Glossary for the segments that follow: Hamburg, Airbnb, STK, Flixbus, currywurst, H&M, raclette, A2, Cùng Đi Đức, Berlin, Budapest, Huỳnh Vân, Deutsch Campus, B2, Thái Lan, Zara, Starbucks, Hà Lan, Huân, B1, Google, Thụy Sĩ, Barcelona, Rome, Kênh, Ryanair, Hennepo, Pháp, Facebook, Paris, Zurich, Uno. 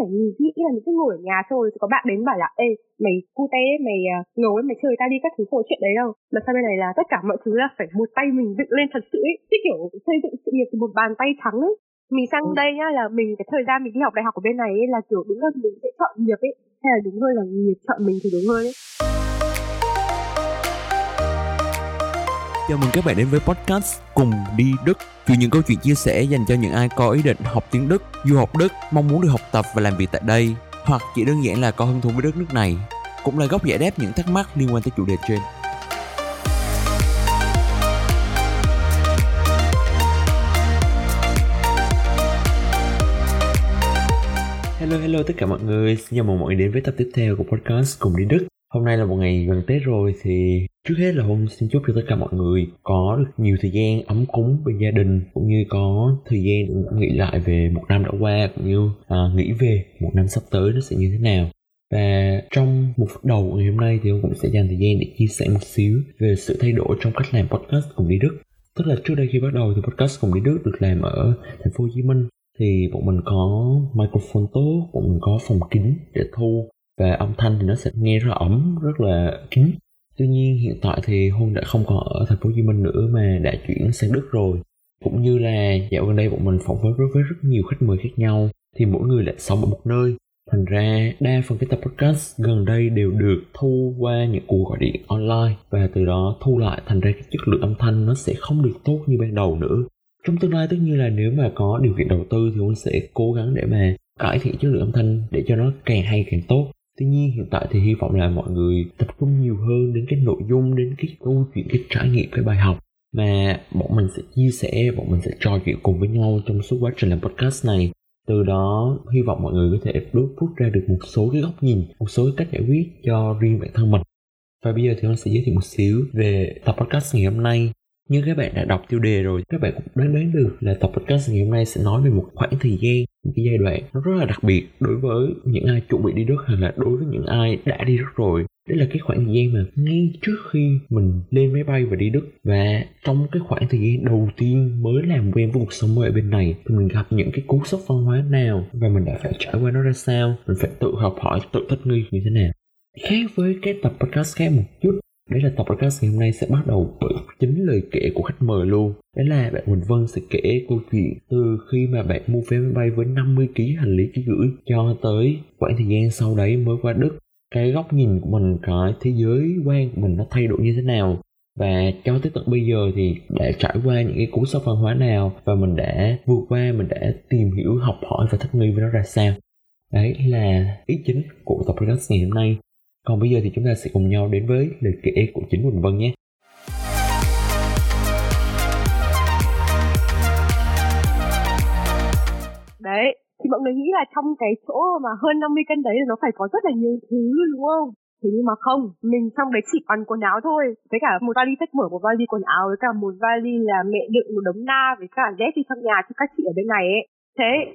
phải nghĩ là mình cứ ngồi ở nhà thôi. Có bạn đến bảo là ê mày cute, mày ngồi mày chơi tao đi các thứ, không chuyện đấy đâu. Mà sau bên này là tất cả mọi thứ là phải một tay mình dựng lên thật sự ấy, chứ kiểu xây dựng sự nghiệp từ một bàn tay trắng ấy. Mình sang đây nhá, là mình cái thời gian mình đi học đại học ở bên này ấy, là kiểu đúng là mình sẽ chọn nghiệp ấy, hay là đúng hơn là nghiệp chọn mình thì đúng hơn ấy. Chào mừng các bạn đến với podcast Cùng Đi Đức, chuyện những câu chuyện chia sẻ dành cho những ai có ý định học tiếng Đức, du học Đức, mong muốn được học tập và làm việc tại đây, hoặc chỉ đơn giản là có hứng thú với đất nước này, cũng là góc giải đáp những thắc mắc liên quan tới chủ đề trên. Hello tất cả mọi người, xin chào mừng mọi người đến với tập tiếp theo của podcast Cùng Đi Đức. Hôm nay là một ngày gần Tết rồi thì trước hết là Huân xin chúc cho tất cả mọi người có được nhiều thời gian ấm cúng bên gia đình, cũng như có thời gian để nghĩ lại về một năm đã qua, cũng như nghĩ về một năm sắp tới nó sẽ như thế nào. Và trong một phút đầu của ngày hôm nay thì Huân cũng sẽ dành thời gian để chia sẻ một xíu về sự thay đổi trong cách làm podcast Cùng Đi Đức. Tức là trước đây khi bắt đầu thì podcast Cùng Đi Đức được làm ở thành phố Hồ Chí Minh, thì bọn mình có microphone tốt, bọn mình có phòng kín để thu và âm thanh thì nó sẽ nghe rất là ấm, rất là kín. Tuy nhiên hiện tại thì Huân đã không còn ở thành phố Hồ Chí Minh nữa mà đã chuyển sang Đức rồi. Cũng như là dạo gần đây bọn mình phỏng vấn với rất nhiều khách mời khác nhau, thì mỗi người lại sống ở một nơi. Thành ra đa phần cái tập podcast gần đây đều được thu qua những cuộc gọi điện online, và từ đó thu lại, thành ra cái chất lượng âm thanh nó sẽ không được tốt như ban đầu nữa. Trong tương lai tất nhiên là nếu mà có điều kiện đầu tư thì Huân sẽ cố gắng để mà cải thiện chất lượng âm thanh để cho nó càng hay càng tốt. Tuy nhiên hiện tại thì hy vọng là mọi người tập trung nhiều hơn đến cái nội dung, đến cái câu chuyện, cái trải nghiệm, cái bài học mà bọn mình sẽ chia sẻ, bọn mình sẽ trò chuyện cùng với nhau trong suốt quá trình làm podcast này. Từ đó hy vọng mọi người có thể đúc rút ra được một số cái góc nhìn, một số cái cách giải quyết cho riêng bản thân mình. Và bây giờ thì Huân sẽ giới thiệu một xíu về tập podcast ngày hôm nay. Như các bạn đã đọc tiêu đề rồi, các bạn cũng đoán được là tập podcast ngày hôm nay sẽ nói về một khoảng thời gian, một cái giai đoạn nó rất là đặc biệt đối với những ai chuẩn bị đi Đức, hoặc là đối với những ai đã đi Đức rồi. Đấy là cái khoảng thời gian mà ngay trước khi mình lên máy bay và đi Đức, và trong cái khoảng thời gian đầu tiên mới làm quen với cuộc sống mới ở bên này, thì mình gặp những cái cú sốc văn hóa nào và mình đã phải trải qua nó ra sao, mình phải tự học hỏi, tự thích nghi như thế nào. Khác với các tập podcast khác một chút, đấy là tập podcast ngày hôm nay sẽ bắt đầu bởi chính lời kể của khách mời luôn. Đấy là bạn Huỳnh Vân sẽ kể câu chuyện từ khi mà bạn mua vé máy bay với 50kg hành lý ký gửi cho tới khoảng thời gian sau đấy mới qua Đức. Cái góc nhìn của mình, cái thế giới quan của mình nó thay đổi như thế nào, và cho tới tận bây giờ thì đã trải qua những cái cú sốc văn hóa nào, và mình đã vượt qua, mình đã tìm hiểu, học hỏi và thích nghi với nó ra sao. Đấy là ý chính của tập podcast ngày hôm nay. Còn bây giờ thì chúng ta sẽ cùng nhau đến với lời kể của chính Huỳnh Vân nhé. Đấy, thì mọi người nghĩ là trong cái chỗ mà hơn 50 cân đấy là nó phải có rất là nhiều thứ đúng không? Thế nhưng mà không, mình trong đấy chỉ còn quần áo thôi, với cả một vali sách vở, một vali quần áo, với cả một vali là mẹ đựng một đống na, với cả dép đi trong nhà cho các chị ở bên này ấy.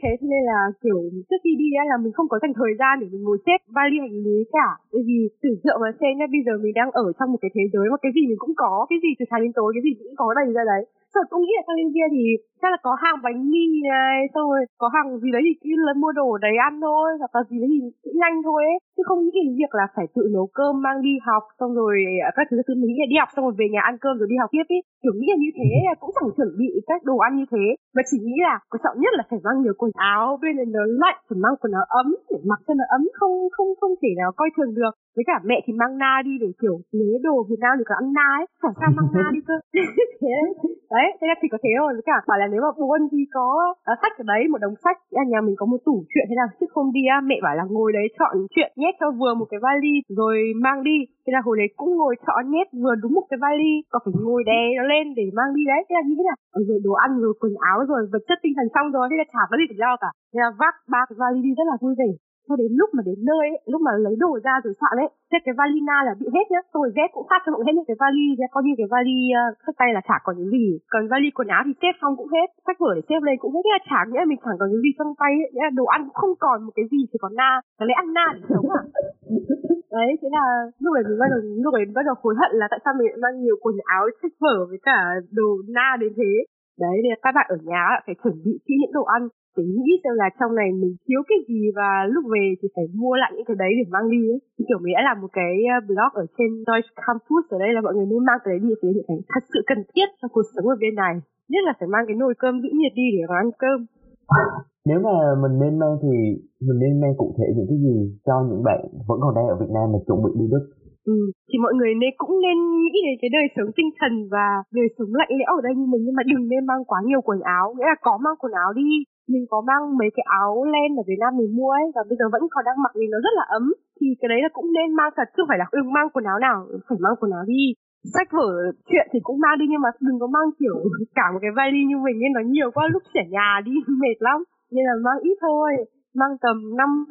Thế nên là kiểu trước khi đi là mình không có dành thời gian để mình ngồi xếp vali hành lý cả. Bởi vì sử dụng và xem bây giờ mình đang ở trong một cái thế giới mà cái gì mình cũng có, cái gì từ sáng đến tối, cái gì cũng có đầy ra đấy. Sợ cũng nghĩ là sang bên kia thì chắc là có hàng bánh mì này, xong rồi có hàng gì đấy thì cứ mua đồ đấy ăn thôi, hoặc là gì đấy thì cũng nhanh thôi ấy. Chứ không nghĩ đến việc là phải tự nấu cơm mang đi học, xong rồi các thứ mình nghĩ là đi học xong rồi về nhà ăn cơm rồi đi học tiếp ấy. Kiểu nghĩ là như thế, cũng chẳng chuẩn bị các đồ ăn như thế, mà chỉ nghĩ là quan trọng nhất là phải mang nhiều quần áo, bên này nó lạnh phải mang quần áo ấm để mặc cho nó ấm, không thể nào coi thường được. Với cả mẹ thì mang na đi để kiểu lấy đồ Việt Nam thì có ăn na ấy, chẳng sao mang na đi cơ. Thế đấy, thế là thì có thế rồi. Với cả bảo là nếu mà buồn thì có sách ở đấy, một đống sách, nhà mình có một tủ chuyện, thế là trước hôm đi mẹ bảo là ngồi đấy chọn chuyện nhét cho vừa một cái vali rồi mang đi. Thế là hồi đấy cũng ngồi chọn nhét vừa đúng một cái vali, còn phải ngồi đè nó lên để mang đi đấy. Thế là như thế nào rồi đồ ăn rồi quần áo rồi vật chất tinh thần xong rồi, thế là chả có gì phải lo cả. Thế là vác 3 cái vali đi rất là vui vẻ. Cho đến lúc mà đến nơi ấy, lúc mà lấy đồ ra rồi soạn ấy, thế cái vali na là bị hết nhá, xong rồi dép cũng phát cho mọi người hết những cái vali, coi như cái vali sách tay là chả còn những gì, còn vali quần áo thì xếp xong cũng hết, sách vở để xếp lên cũng hết, thế là chả nghĩa là mình chẳng còn những gì trong tay ấy, là đồ ăn cũng không còn một cái gì, chỉ còn na, cái lẽ ăn na để sống à? Đấy, thế là lúc ấy mình bắt đầu hối hận là tại sao mình lại mang nhiều quần áo, sách vở với cả đồ na đến thế. Đấy, thì các bạn ở nhà phải chuẩn bị kỹ những đồ ăn để nghĩ xem là trong này mình thiếu cái gì và lúc về thì phải mua lại những cái đấy để mang đi ấy. Kiểu mình đã làm một cái blog ở trên Deutsch Campus ở đây là mọi người nên mang cái đấy đi, cái những cái thật sự cần thiết cho cuộc sống ở bên này. Nhất là phải mang cái nồi cơm giữ nhiệt đi để nó ăn cơm. Nếu mà mình nên mang thì mình nên mang cụ thể những cái gì cho những bạn vẫn còn đang ở Việt Nam mà chuẩn bị đi Đức? Thì mọi người nên cũng nên nghĩ đến cái đời sống tinh thần và đời sống lạnh lẽo ở đây như mình, nhưng mà đừng nên mang quá nhiều quần áo. Nghĩa là có mang quần áo đi, mình có mang mấy cái áo len ở Việt Nam mình mua ấy và bây giờ vẫn còn đang mặc thì nó rất là ấm, thì cái đấy là cũng nên mang thật, chứ không phải là đừng mang quần áo nào, phải mang quần áo đi. Sách vở chuyện thì cũng mang đi nhưng mà đừng có mang kiểu cả một cái vali như mình nên nó nhiều quá, lúc trẻ nhà đi mệt lắm, nên là mang ít thôi, mang tầm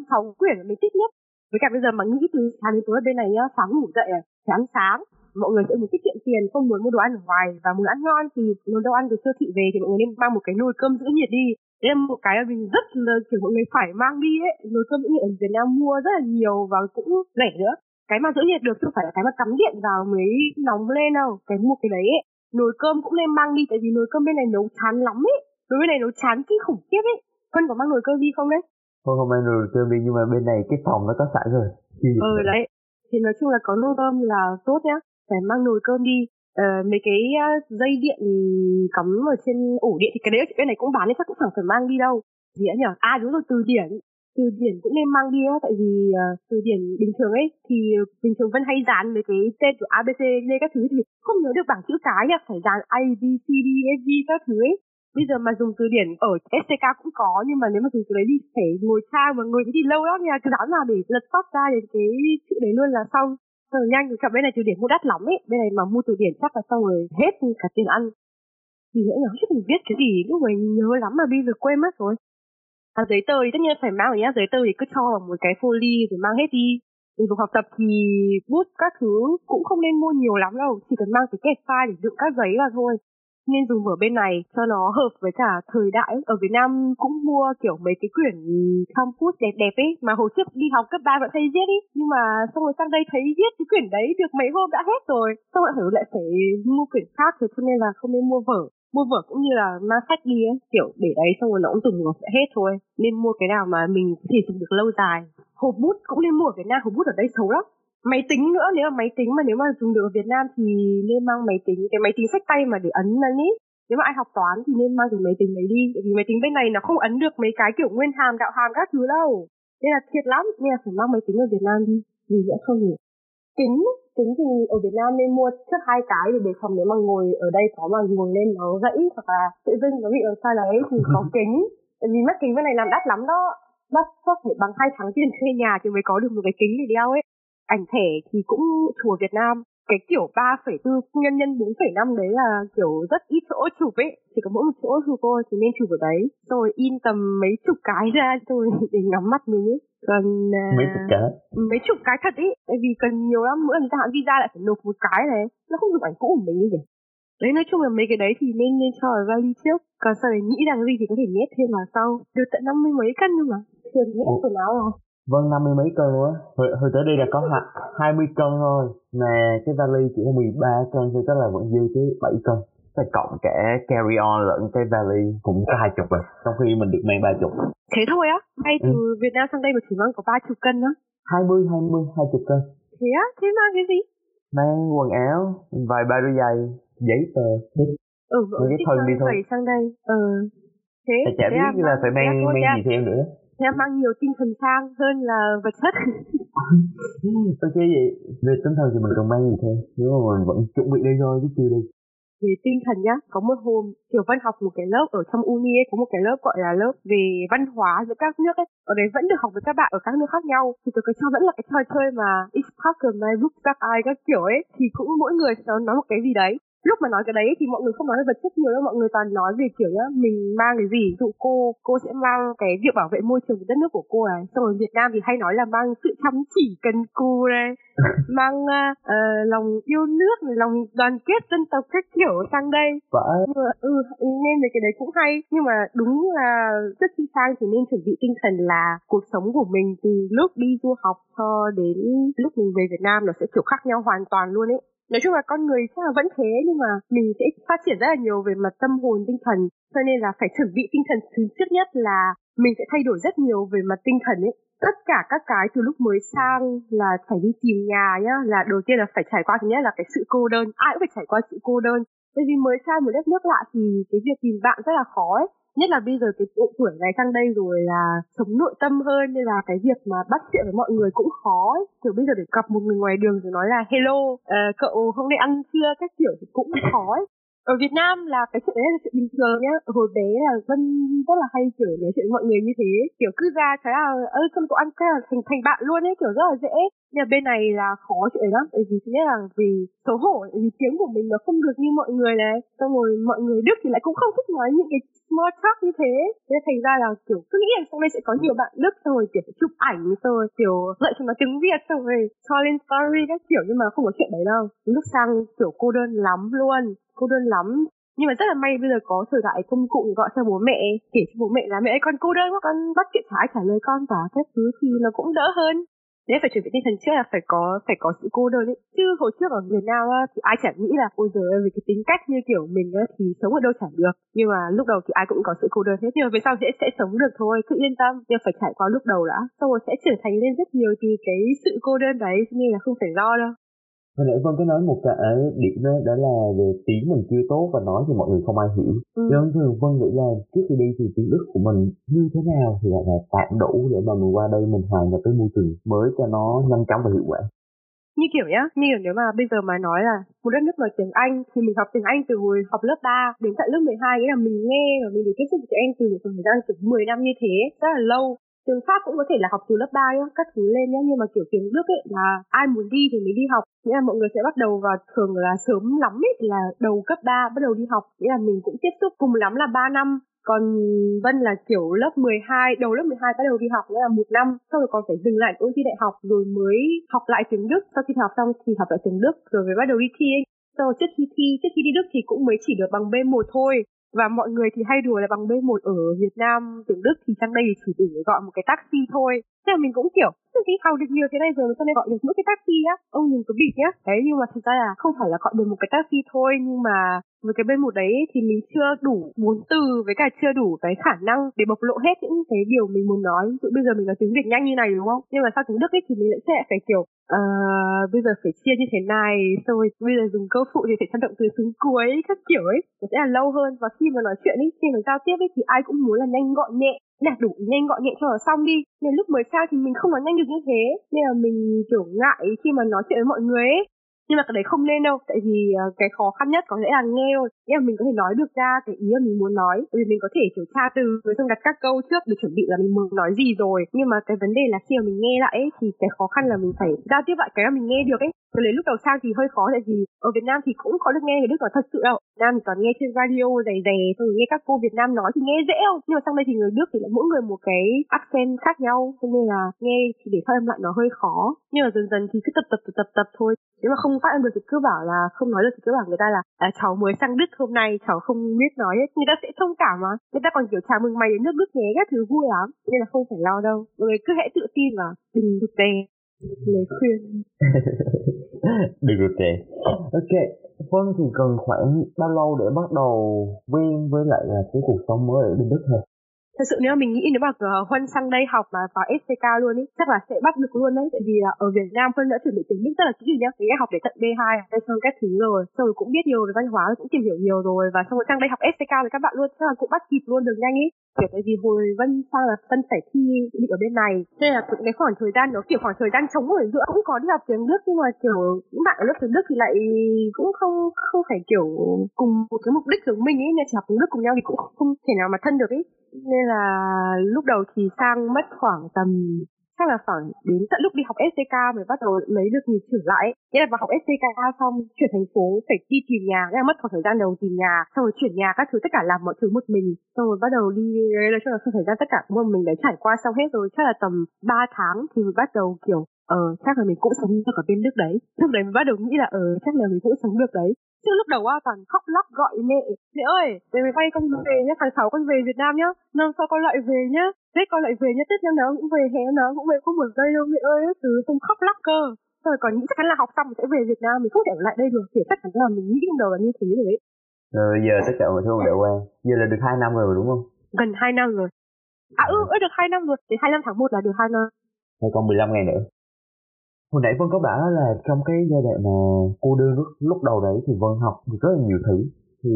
5-6 quyển là mình thích nhất. Với cả bây giờ mà nghĩ từ sáng đến tối ở bên này nhá, sáng ngủ dậy là phải ăn sáng, mọi người sẽ muốn tiết kiệm tiền, không muốn mua đồ ăn ở ngoài và muốn ăn ngon thì muốn đồ ăn từ siêu thị về thì mọi người nên mang một cái nồi cơm giữ nhiệt đi. Đấy là một cái mà mình rất là kiểu mọi người phải mang đi ấy, nồi cơm giữ nhiệt ở Việt Nam mua rất là nhiều và cũng rẻ nữa. Cái mà giữ nhiệt được chứ không phải là cái mà cắm điện vào mới nóng lên đâu, cái mua cái đấy ấy. Nồi cơm cũng nên mang đi tại vì nồi cơm bên này nấu chán lắm ấy, nồi bên này nấu chán kinh khủng khiếp ấy. Huân có mang nồi cơm đi không đấy? Thôi không mang nồi cơm đi nhưng mà bên này cái phòng nó có sẵn rồi. Đấy, thì nói chung là có nồi cơm là tốt nhá, phải mang nồi cơm đi. Mấy cái dây điện cắm ở trên ổ điện thì cái đấy ở bên này cũng bán nên chắc cũng chẳng phải mang đi đâu. Gì nhỉ? À đúng rồi, từ điển cũng nên mang đi á, tại vì từ điển bình thường ấy thì bình thường Vân hay dán mấy cái tên của ABC lên các thứ thì không nhớ được bảng chữ cái nhá, phải dán A B C D E G các thứ ấy. Bây giờ mà dùng từ điển ở STK cũng có, nhưng mà nếu mà dùng từ đấy thì phải ngồi xa mà ngồi thế thì lâu lắm nha, cứ dán vào để lật phát ra đến cái chữ đấy luôn là xong. Rồi nhanh, cả bên này từ điển mua đắt lắm ấy, bên này mà mua từ điển chắc là xong rồi hết cả tiền ăn. Thì nữa nhớ chứ mình biết cái gì lúc này nhớ lắm mà bây giờ quên mất rồi. À, giấy tờ thì tất nhiên phải mang ở nhá, giấy tờ thì cứ cho vào một cái folio rồi mang hết đi. Đồ dùng học tập thì bút các thứ cũng không nên mua nhiều lắm đâu, chỉ cần mang cái kẹp file để đựng các giấy là thôi. Nên dùng ở bên này cho nó hợp với cả thời đại. Ở Việt Nam cũng mua kiểu mấy cái quyển campus đẹp đẹp ấy, mà hồi trước đi học cấp 3 vẫn thấy viết ấy, nhưng mà xong rồi sang đây thấy viết cái quyển đấy được mấy hôm đã hết rồi, xong rồi lại phải mua quyển khác, thế cho nên là không nên mua vở. Mua vở cũng như là mang sách đi ấy, kiểu để đấy xong rồi nó cũng dùng nó sẽ hết thôi. Nên mua cái nào mà mình có thể dùng được lâu dài. Hộp bút cũng nên mua ở Việt Nam, hộp bút ở đây xấu lắm. Máy tính nữa, nếu mà dùng được ở Việt Nam thì nên mang máy tính, cái máy tính xách tay mà để ấn lên ấy. Nếu mà ai học toán thì nên mang cái máy tính đấy đi, tại vì máy tính bên này nó không ấn được mấy cái kiểu nguyên hàm, đạo hàm các thứ đâu. Nên là thiệt lắm, nên là phải mang máy tính ở Việt Nam đi, vì dễ không nhỉ. Kính thì ở Việt Nam nên mua trước 2 cái để phòng nếu mà ngồi ở đây có mà ngồi lên nó gãy hoặc là tự dưng nó bị làm sai là ấy thì có kính. Tại vì mắt kính bên này làm đắt lắm đó, đắt có thể bằng 2 tháng tiền thuê nhà thì mới có được một cái kính để đeo ấy. Ảnh thẻ thì cũng chùa Việt Nam, cái kiểu 3,4 x 4,5 đấy là kiểu rất ít chỗ chụp ấy, chỉ có mỗi một chỗ chụp thôi thì nên chụp ở đấy, rồi in tầm mấy chục cái ra rồi để ngắm mắt mình ấy. Còn mấy chục cái thật ấy, tại vì cần nhiều lắm, mỗi lần ra hạn visa lại phải nộp một cái này, nó không dùng ảnh cũ của mình gì. Đấy, nói chung là mấy cái đấy thì nên cho vào vali trước, còn sau đấy nghĩ rằng gì thì có thể nhét thêm vào sau. Được tận 50 mấy cân nhưng mà thường nhét quần áo rồi. Vâng, 50 mấy cân luôn á. Hồi tới đây là có 20 cân thôi, mà cái vali chỉ có 13 cân thôi, tức là vẫn dư cái 7 cân. Phải cộng cả carry on lẫn cái vali cũng có 20 rồi, trong khi mình được mang 30. Thế thôi á, ngay từ Việt Nam sang đây mà chỉ mang có 30 cân á. 20 cân. Thế á, thế mang cái gì? Mang quần áo, vài ba đôi giày, giấy tờ. Mấy cái thân đi thôi. Sang đây. Thế. Chả biết là phải mang gì thêm nữa. Thế mang nhiều tinh thần sang hơn là vật chất. Ok, vậy về tinh thần thì mình còn mang gì thêm? Nếu mà mình vẫn chuẩn bị đây thôi chứ chưa đi. Về tinh thần nhá, có một hôm Kiều Vân học một cái lớp ở trong Uni ấy, có một cái lớp gọi là lớp về văn hóa giữa các nước ấy. Ở đấy vẫn được học với các bạn ở các nước khác nhau. Thì cái trò vẫn là cái trò chơi mà It's Park My Book Dark Eye các kiểu ấy. Thì cũng mỗi người nói một cái gì đấy. Lúc mà nói cái đấy thì mọi người không nói về vật chất nhiều đâu, mọi người toàn nói về kiểu nhá, mình mang cái gì, ví dụ cô sẽ mang cái việc bảo vệ môi trường của đất nước của cô này, xong rồi Việt Nam thì hay nói là mang sự chăm chỉ cần cù này, mang lòng yêu nước, lòng đoàn kết dân tộc các kiểu sang đây. Nên về cái đấy cũng hay, nhưng mà đúng là trước khi sang thì nên chuẩn bị tinh thần là cuộc sống của mình từ lúc đi du học cho đến lúc mình về Việt Nam nó sẽ kiểu khác nhau hoàn toàn luôn ấy. Nói chung là con người chắc là vẫn thế, nhưng mà mình sẽ phát triển rất là nhiều về mặt tâm hồn, tinh thần. Cho nên là phải chuẩn bị tinh thần, thứ trước nhất là mình sẽ thay đổi rất nhiều về mặt tinh thần ấy. Tất cả các cái từ lúc mới sang là phải đi tìm nhà nhá, là đầu tiên là phải trải qua, thứ nhất là cái sự cô đơn, ai cũng phải trải qua sự cô đơn. Bởi vì mới sang một đất nước lạ thì cái việc tìm bạn rất là khó ấy. Nhất là bây giờ cái độ tuổi này sang đây rồi là sống nội tâm hơn, nên là cái việc mà bắt chuyện với mọi người cũng khó ấy. Kiểu bây giờ để gặp một người ngoài đường rồi nói là hello, cậu hôm nay ăn trưa các kiểu thì cũng khó ấy. Ở Việt Nam là cái chuyện đấy là chuyện bình thường nhá. Hồi bé là Vân rất là hay kiểu nói chuyện với mọi người như thế, kiểu cứ ra thấy là ơi con cậu ăn cái là thành bạn luôn ấy, kiểu rất là dễ. Nhưng mà bên này là khó chuyện đấy lắm, bởi vì thứ nhất là vì xấu hổ, bởi vì tiếng của mình nó không được như mọi người này, xong rồi mọi người Đức thì lại cũng không thích nói những cái small talk như thế. Thế thành ra là kiểu cứ nghĩ là trong đây sẽ có nhiều bạn Đức, xong rồi kiểu chụp ảnh, xong rồi kiểu dạy cho nó tiếng Việt, xong rồi cho lên story các kiểu, nhưng mà không có chuyện đấy đâu. Lúc sang kiểu cô đơn lắm luôn, cô đơn lắm. Nhưng mà rất là may bây giờ có thời đại công cụ gọi cho bố mẹ, kể cho bố mẹ là mẹ ơi con cô đơn quá, con bắt chuyện chả ai trả lời con cả các thứ thì nó cũng đỡ hơn. Đấy, phải chuẩn bị tinh thần trước là phải có sự cô đơn ấy. Chứ hồi trước ở Việt Nam á, thì ai chả nghĩ là ôi giời ơi, vì cái tính cách như kiểu mình á, thì sống ở đâu chả được. Nhưng mà lúc đầu thì ai cũng có sự cô đơn hết. Nhưng mà về sau sẽ sống được thôi, cứ yên tâm. Nhưng phải trải qua lúc đầu đã, xong rồi sẽ trưởng thành lên rất nhiều từ cái sự cô đơn đấy, nên là không phải lo đâu. Hồi nãy Vân có nói một cái điểm đó, đó là về tiếng mình chưa tốt và nói thì mọi người không ai hiểu. Nhưng thường Vân nghĩ là trước khi đi thì tiếng Đức của mình như thế nào thì lại là tạm đủ để mà mình qua đây mình hòa nhập với môi trường mới cho nó nhanh chóng và hiệu quả. Như kiểu nhá, như kiểu nếu mà bây giờ mà nói là một đất nước nói tiếng Anh thì mình học tiếng Anh từ hồi học lớp 3 đến tận lớp 12, nghĩa là mình nghe và mình được tiếp xúc với tiếng Anh từ một thời gian từ 10 năm như thế, rất là lâu. Tiếng Pháp cũng có thể là học từ lớp 3 nhá, các thứ lên nhá, nhưng mà kiểu tiếng Đức ấy là ai muốn đi thì mới đi học. Nghĩa là mọi người sẽ bắt đầu vào thường là sớm lắm ấy, là đầu cấp 3 bắt đầu đi học. Nghĩa là mình cũng tiếp xúc cùng lắm là 3 năm. Còn Vân là kiểu lớp 12, đầu lớp 12 bắt đầu đi học, nghĩa là 1 năm. Sau rồi còn phải dừng lại ôn thi đại học rồi mới học lại tiếng Đức. Sau khi học xong thì học lại tiếng Đức rồi mới bắt đầu đi thi ấy. Sau rồi trước khi đi Đức thì cũng mới chỉ được bằng B1 thôi. Và mọi người thì hay đùa là bằng B1 ở Việt Nam, tiếng Đức thì sang đây thì chỉ đủ gọi một cái taxi thôi. Thế là mình cũng kiểu, cái học được nhiều thế này rồi mà sang đây gọi được mỗi cái taxi á, ông đừng có bịt nhá. Đấy, nhưng mà thực ra là không phải là gọi được một cái taxi thôi, nhưng mà với cái B1 đấy thì mình chưa đủ vốn từ với cả chưa đủ cái khả năng để bộc lộ hết những cái điều mình muốn nói. Ví dụ bây giờ mình nói tiếng Việt nhanh như này đúng không? Nhưng mà sang tiếng Đức ấy thì mình lại sẽ phải kiểu bây giờ phải chia như thế này, xong rồi bây giờ dùng câu phụ thì phải sang động từ xuống cuối các kiểu ấy, nó sẽ là lâu hơn. Và khi mà nói chuyện ấy, khi mà giao tiếp ấy thì ai cũng muốn là nhanh gọn nhẹ, là đủ nhanh gọn nhẹ cho nó xong đi. Nên lúc mới sang thì mình không nói nhanh được như thế, nên là mình kiểu ngại khi mà nói chuyện với mọi người ấy. Nhưng mà cái đấy không nên đâu, tại vì cái khó khăn nhất có lẽ là nghe thôi. Nghĩa là mình có thể nói được ra cái ý mà mình muốn nói, bởi vì mình có thể kiểu tra từ rồi xong đặt các câu trước để chuẩn bị là mình muốn nói gì rồi. Nhưng mà cái vấn đề là khi mà mình nghe lại ấy, thì cái khó khăn là mình phải giao tiếp lại cái mà mình nghe được ấy. Cho nên lúc đầu sang thì hơi khó, tại vì ở Việt Nam thì cũng có được nghe người Đức nói thật sự đâu. Việt Nam thì toàn nghe trên radio dày dày, xong rồi nghe các cô Việt Nam nói thì nghe dễ không. Nhưng mà sang đây thì người Đức thì lại mỗi người một cái accent khác nhau, cho nên là nghe thì để phát âm lại nó hơi khó. Nhưng mà dần dần thì cứ tập thôi. Nếu mà không phát âm được thì cứ bảo là không nói được thì cứ bảo người ta là cháu mới sang Đức hôm nay, cháu không biết nói hết. Người ta sẽ thông cảm mà. Người ta còn kiểu chào mừng mày đến nước Đức nhé, các thứ vui lắm. Nên là không phải lo đâu. Mọi người cứ hãy tự tin và đừng rụt rè. Lời khuyên. Đừng rụt rè. Ok. Vâng, thì cần khoảng bao lâu để bắt đầu quen với lại là cái cuộc sống mới ở bên Đức hả? Thật sự nếu mà mình nghĩ nếu mà Huân sang đây học mà vào STK luôn ấy, chắc là sẽ bắt được luôn đấy. Tại vì là ở Việt Nam Huân đã chuẩn bị tiếng Đức rất là kỹ rồi nhá, thì học để tận B2 đây xong các thứ rồi, xong rồi cũng biết nhiều về văn hóa, cũng tìm hiểu nhiều rồi, và xong rồi sang đây học STK với các bạn luôn, chắc là cũng bắt kịp luôn được nhanh ấy. Kiểu tại vì hồi Vân sang là Vân phải thi bị ở bên này, nên là cái khoảng thời gian nó kiểu khoảng thời gian trống ở giữa cũng có đi học tiếng Đức, nhưng mà kiểu những bạn ở lớp tiếng Đức thì lại cũng không phải kiểu cùng một cái mục đích giống mình ấy, nên chỉ học tiếng Đức cùng nhau thì cũng không thể nào mà thân được ấy. Nên là lúc đầu thì sang mất khoảng tầm, chắc là khoảng đến tận lúc đi học STK mới bắt đầu lấy được nhịp trở lại. Nghĩa là vào học STK xong chuyển thành phố phải đi tìm nhà, nghĩa là mất khoảng thời gian đầu tìm nhà, xong rồi chuyển nhà các thứ, tất cả làm mọi thứ một mình, xong rồi bắt đầu đi, nói chung là sau thời gian tất cả một mình đã trải qua xong hết rồi, chắc là tầm 3 tháng thì mới bắt đầu kiểu chắc là mình cũng sống được ở bên Đức đấy. Lúc đấy mình bắt đầu nghĩ là chắc là mình cũng sống được đấy. Chứ lúc đầu toàn khóc lóc gọi mẹ ơi, để mày bay con về nhá, tháng 6 con về Việt Nam nhá, năm sau con lại về nhá, Tết con lại về nhá, Tết năm nào cũng về, hè nó cũng về, không một giây đâu mẹ ơi, từ không khóc lóc cơ. Rồi còn nghĩ chắc chắn là học xong mình sẽ về Việt Nam, mình không thể ở lại đây được, kiểu chắc chắn là mình nghĩ trong đầu là như thế rồi đấy. Rồi bây giờ tất cả mọi thứ mình đã qua, giờ là được 2 năm rồi đúng không? Gần 2 năm rồi. Được 2 năm rồi, đến 25 tháng 1 là được 2 năm. Rồi còn 15 ngày nữa. Hồi nãy Vân có bảo là trong cái giai đoạn mà cô đơn lúc đầu đấy thì Vân học được rất là nhiều thứ. Thì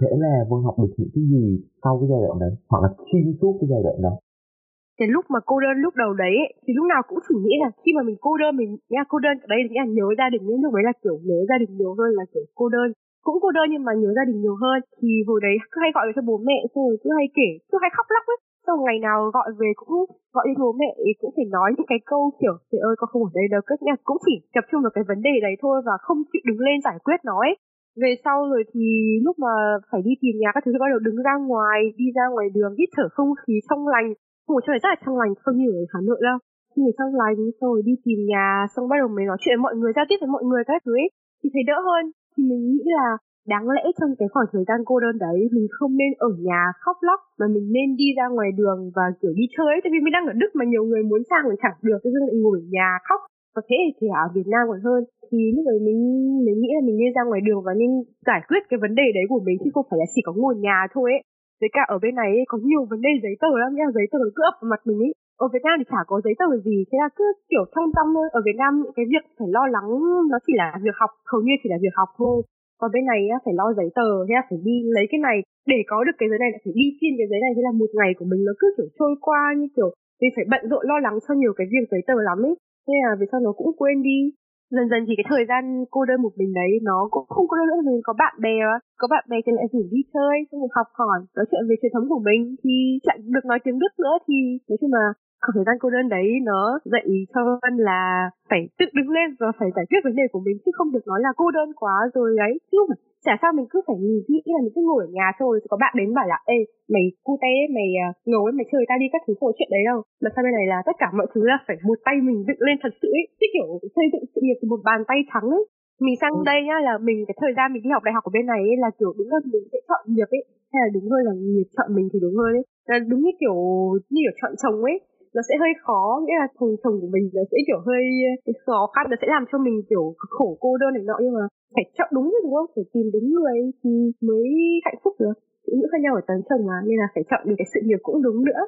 thể là Vân học được những cái gì sau cái giai đoạn đấy, hoặc là xuyên suốt cái giai đoạn đó? Cái lúc mà cô đơn lúc đầu đấy thì lúc nào cũng chỉ nghĩ là khi mà mình cô đơn, mình nha cô đơn ở đây thì là nhớ gia đình, nhưng lúc đấy là kiểu nhớ gia đình nhiều hơn là kiểu cô đơn. Cũng cô đơn nhưng mà nhớ gia đình nhiều hơn. Thì hồi đấy cứ hay gọi về cho bố mẹ, xong rồi cứ hay kể, cứ hay khóc lóc ấy. Sau ngày nào gọi về cũng gọi đến bố mẹ cũng phải nói những cái câu kiểu trời ơi con không ở đây đâu, cách nha, cũng chỉ tập trung vào cái vấn đề đấy thôi và không chịu đứng lên giải quyết nó ấy. Về sau rồi thì lúc mà phải đi tìm nhà các thứ thì bắt đầu đứng ra ngoài, đi ra ngoài đường hít thở không khí trong lành. Không ở trong này rất là trong lành, không như ở Hà Nội đâu. Nhưng mà trong lành rồi đi tìm nhà, xong bắt đầu mới nói chuyện với mọi người, giao tiếp với mọi người các thứ ấy thì thấy đỡ hơn. Thì mình nghĩ là đáng lẽ trong cái khoảng thời gian cô đơn đấy mình không nên ở nhà khóc lóc mà mình nên đi ra ngoài đường và kiểu đi chơi ấy. Tại vì mình đang ở Đức mà nhiều người muốn sang rồi chẳng được, thế nên lại ngồi ở nhà khóc. Có thế thì ở Việt Nam còn hơn. Thì lúc ấy mình nghĩ là mình nên ra ngoài đường và nên giải quyết cái vấn đề đấy của mình, chứ không phải là chỉ có ngồi nhà thôi ấy. Với cả ở bên này ấy, có nhiều vấn đề giấy tờ lắm nha, giấy tờ cứ ập vào mặt mình ấy. Ở Việt Nam thì chả có giấy tờ gì, thế là cứ kiểu thong dong thôi. Ở Việt Nam những cái việc phải lo lắng nó chỉ là việc học, hầu như chỉ là việc học thôi. Còn bên này á, phải lo giấy tờ, thế là phải đi lấy cái này, để có được cái giấy này phải đi xin cái giấy này, thế là một ngày của mình nó cứ kiểu trôi qua như kiểu mình phải bận rộn lo lắng cho nhiều cái việc giấy tờ lắm ấy. Thế là vì sao nó cũng quên đi. Dần dần thì cái thời gian cô đơn một mình đấy nó cũng không cô đơn nữa, mình có bạn bè đó. Có bạn bè thì lại rủ đi chơi, xong rồi học hỏi, nói chuyện về truyền thống của mình thì lại được nói tiếng Đức nữa. Thì nói chung là khoảng thời gian cô đơn đấy nó dạy cho Vân là phải tự đứng lên và phải giải quyết vấn đề của mình, chứ không được nói là cô đơn quá rồi đấy. Chứ mà chả sao mình cứ phải nghĩ là mình cứ ngồi ở nhà thôi, có bạn đến bảo là ê mày cute, mày ngầu ấy, mày chơi ta đi các thứ, không chuyện đấy đâu. Mà sang bên này là tất cả mọi thứ là phải một tay mình dựng lên thật sự ấy, chứ kiểu xây dựng sự nghiệp từ một bàn tay trắng ấy. Mình sang đây nhá, là mình cái thời gian mình đi học đại học ở bên này ấy, là kiểu đúng là mình sẽ chọn nghiệp ấy, hay là đúng hơn là nghiệp chọn mình thì đúng hơn ấy, là đúng như kiểu chọn chồng ấy, nó sẽ hơi khó, nghĩa là chồng của mình nó sẽ kiểu hơi khó khăn, nó sẽ làm cho mình kiểu khổ cô đơn này nọ, nhưng mà phải chọn đúng rồi đúng không, phải tìm đúng người thì mới hạnh phúc được. Phụ nữ khác nhau ở tấn chồng mà, nên là phải chọn được cái sự nghiệp cũng đúng nữa.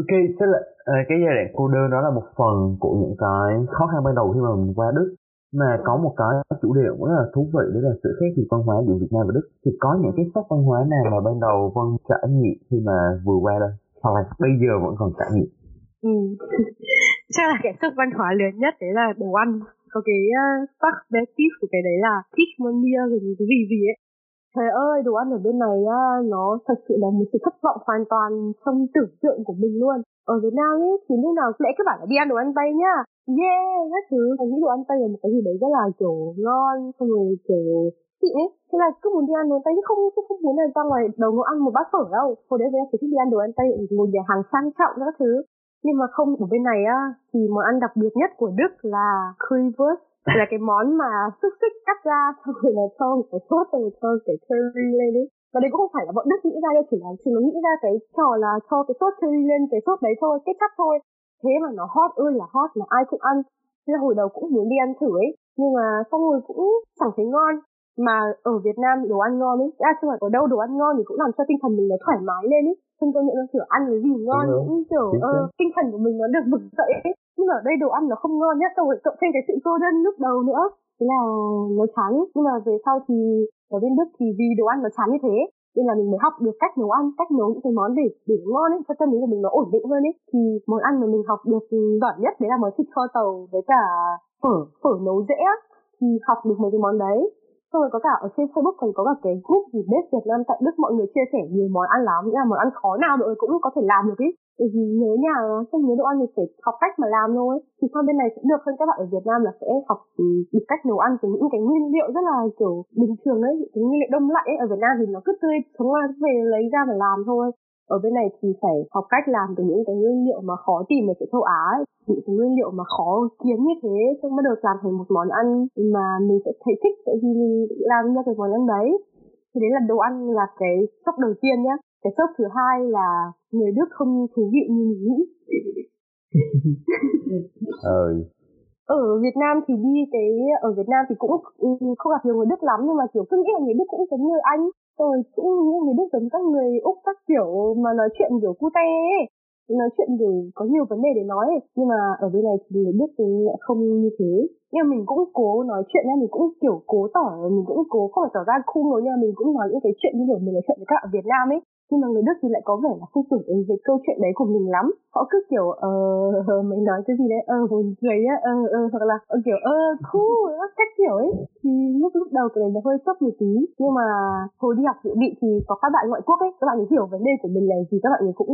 Ok, tức là cái giai đoạn cô đơn đó là một phần của những cái khó khăn ban đầu khi mà mình qua Đức. Mà có một cái chủ đề cũng rất là thú vị, đó là sự khác biệt văn hóa giữa Việt Nam và Đức. Thì có những cái sốc văn hóa nào mà ban đầu Vân trải nghiệm khi mà vừa qua đây, hoặc là bây giờ vẫn còn trải nghiệm? Chắc là cái sốc văn hóa lớn nhất đấy là đồ ăn. Có cái perspective của cái đấy là Tishmonia rồi cái gì ấy. Trời ơi, đồ ăn ở bên này nó thật sự là một sự thất vọng hoàn toàn trong tưởng tượng của mình luôn. Ở Việt Nam ấy thì lúc nào lẽ các bạn lại đi ăn đồ ăn Tây nhá, yeah các thứ, mình nghĩ đồ ăn Tây là một cái gì đấy rất là kiểu ngon, xong rồi kiểu xịn ấy, thế là cứ muốn đi ăn đồ ăn Tây, chứ không muốn là ra ngoài đầu ngõ ăn một bát phở đâu. Hồi đấy mình chỉ thích đi ăn đồ ăn Tây ở một nhà hàng sang trọng các thứ. Nhưng mà không, ở bên này á thì món ăn đặc biệt nhất của Đức là currywurst, là cái món mà xúc xích cắt ra xong rồi là cho cái sốt, xong rồi cho cái curry lên ấy. Và đây cũng không phải là bọn Đức nghĩ ra đâu, chỉ là chúng nó nghĩ ra cái trò là cho cái sốt curry lên cái sốt đấy thôi, cái cắt thôi. Thế mà nó hot ơi là hot, là ai cũng ăn. Thế là hồi đầu cũng muốn đi ăn thử ấy, nhưng mà xong rồi cũng chẳng thấy ngon. Mà ở Việt Nam đồ ăn ngon ấy, chứ ở đâu đồ ăn ngon thì cũng làm cho tinh thần mình nó thoải mái lên ấy. Nên tôi nhận là kiểu ăn cái gì ngon cũng kiểu tinh thần của mình nó được vực dậy ấy. Nhưng mà ở đây đồ ăn nó không ngon nhất, xong rồi cộng thêm cái sự cô đơn lúc đầu nữa, thế là nó chán ấy. Nhưng mà về sau thì ở bên Đức thì vì đồ ăn nó chán như thế nên là mình mới học được cách nấu ăn, cách nấu những cái món để ngon ấy, cho tâm lý của mình nó ổn định hơn ấy. Thì món ăn mà mình học được giỏi nhất đấy là món thịt kho tàu với cả phở nấu dễ á, thì học được mấy cái món đấy. Xong rồi có cả ở trên Facebook còn có cả cái group gì bếp Việt Nam tại Đức, mọi người chia sẻ nhiều món ăn lắm, nghĩa là món ăn khó nào mọi người cũng có thể làm được ý. Bởi vì nhớ nhà không nhớ đồ ăn thì phải học cách mà làm thôi. Thì sang bên này cũng được hơn các bạn ở Việt Nam là sẽ học được cách nấu ăn từ những cái nguyên liệu rất là kiểu bình thường đấy, những cái nguyên liệu đông lạnh ấy. Ở Việt Nam thì nó cứ tươi sống ra về lấy ra mà làm thôi. Ở bên này thì phải học cách làm từ những cái nguyên liệu mà khó tìm ở châu Á ấy, những cái nguyên liệu mà khó kiếm như thế, xong bắt đầu làm thành một món ăn mà mình sẽ thấy thích tại vì mình làm ra cái món ăn đấy. Thì đấy là đồ ăn là cái sốc đầu tiên nhá. Cái sốc thứ hai là người Đức không thú vị như mình nghĩ. Ở Việt Nam thì đi cái ở Việt Nam thì cũng không gặp nhiều người Đức lắm, nhưng mà kiểu cứ nghĩ là người Đức cũng giống người Anh, rồi cũng như người Đức giống các người Úc các kiểu mà nói chuyện kiểu cute ấy, nói chuyện kiểu có nhiều vấn đề để nói ấy. Nhưng mà ở bên này thì người Đức thì không như thế, nhưng mà mình cũng cố nói chuyện ra, mình cũng kiểu mình cũng cố không phải tỏ ra cool rồi, nhưng mà mình cũng nói những cái chuyện như kiểu mình nói chuyện với các bạn Việt Nam ấy. Nhưng mà người Đức thì lại có vẻ là không tưởng đến về câu chuyện đấy của mình lắm. Họ cứ kiểu mình nói cái gì đấy, buồn cười á, hoặc là kiểu cool các kiểu ấy. Thì lúc đầu cái này nó hơi sốc một tí, nhưng mà hồi đi học dự bị thì có các bạn ngoại quốc ấy, các bạn ấy hiểu vấn đề của mình là gì, các bạn ấy cũng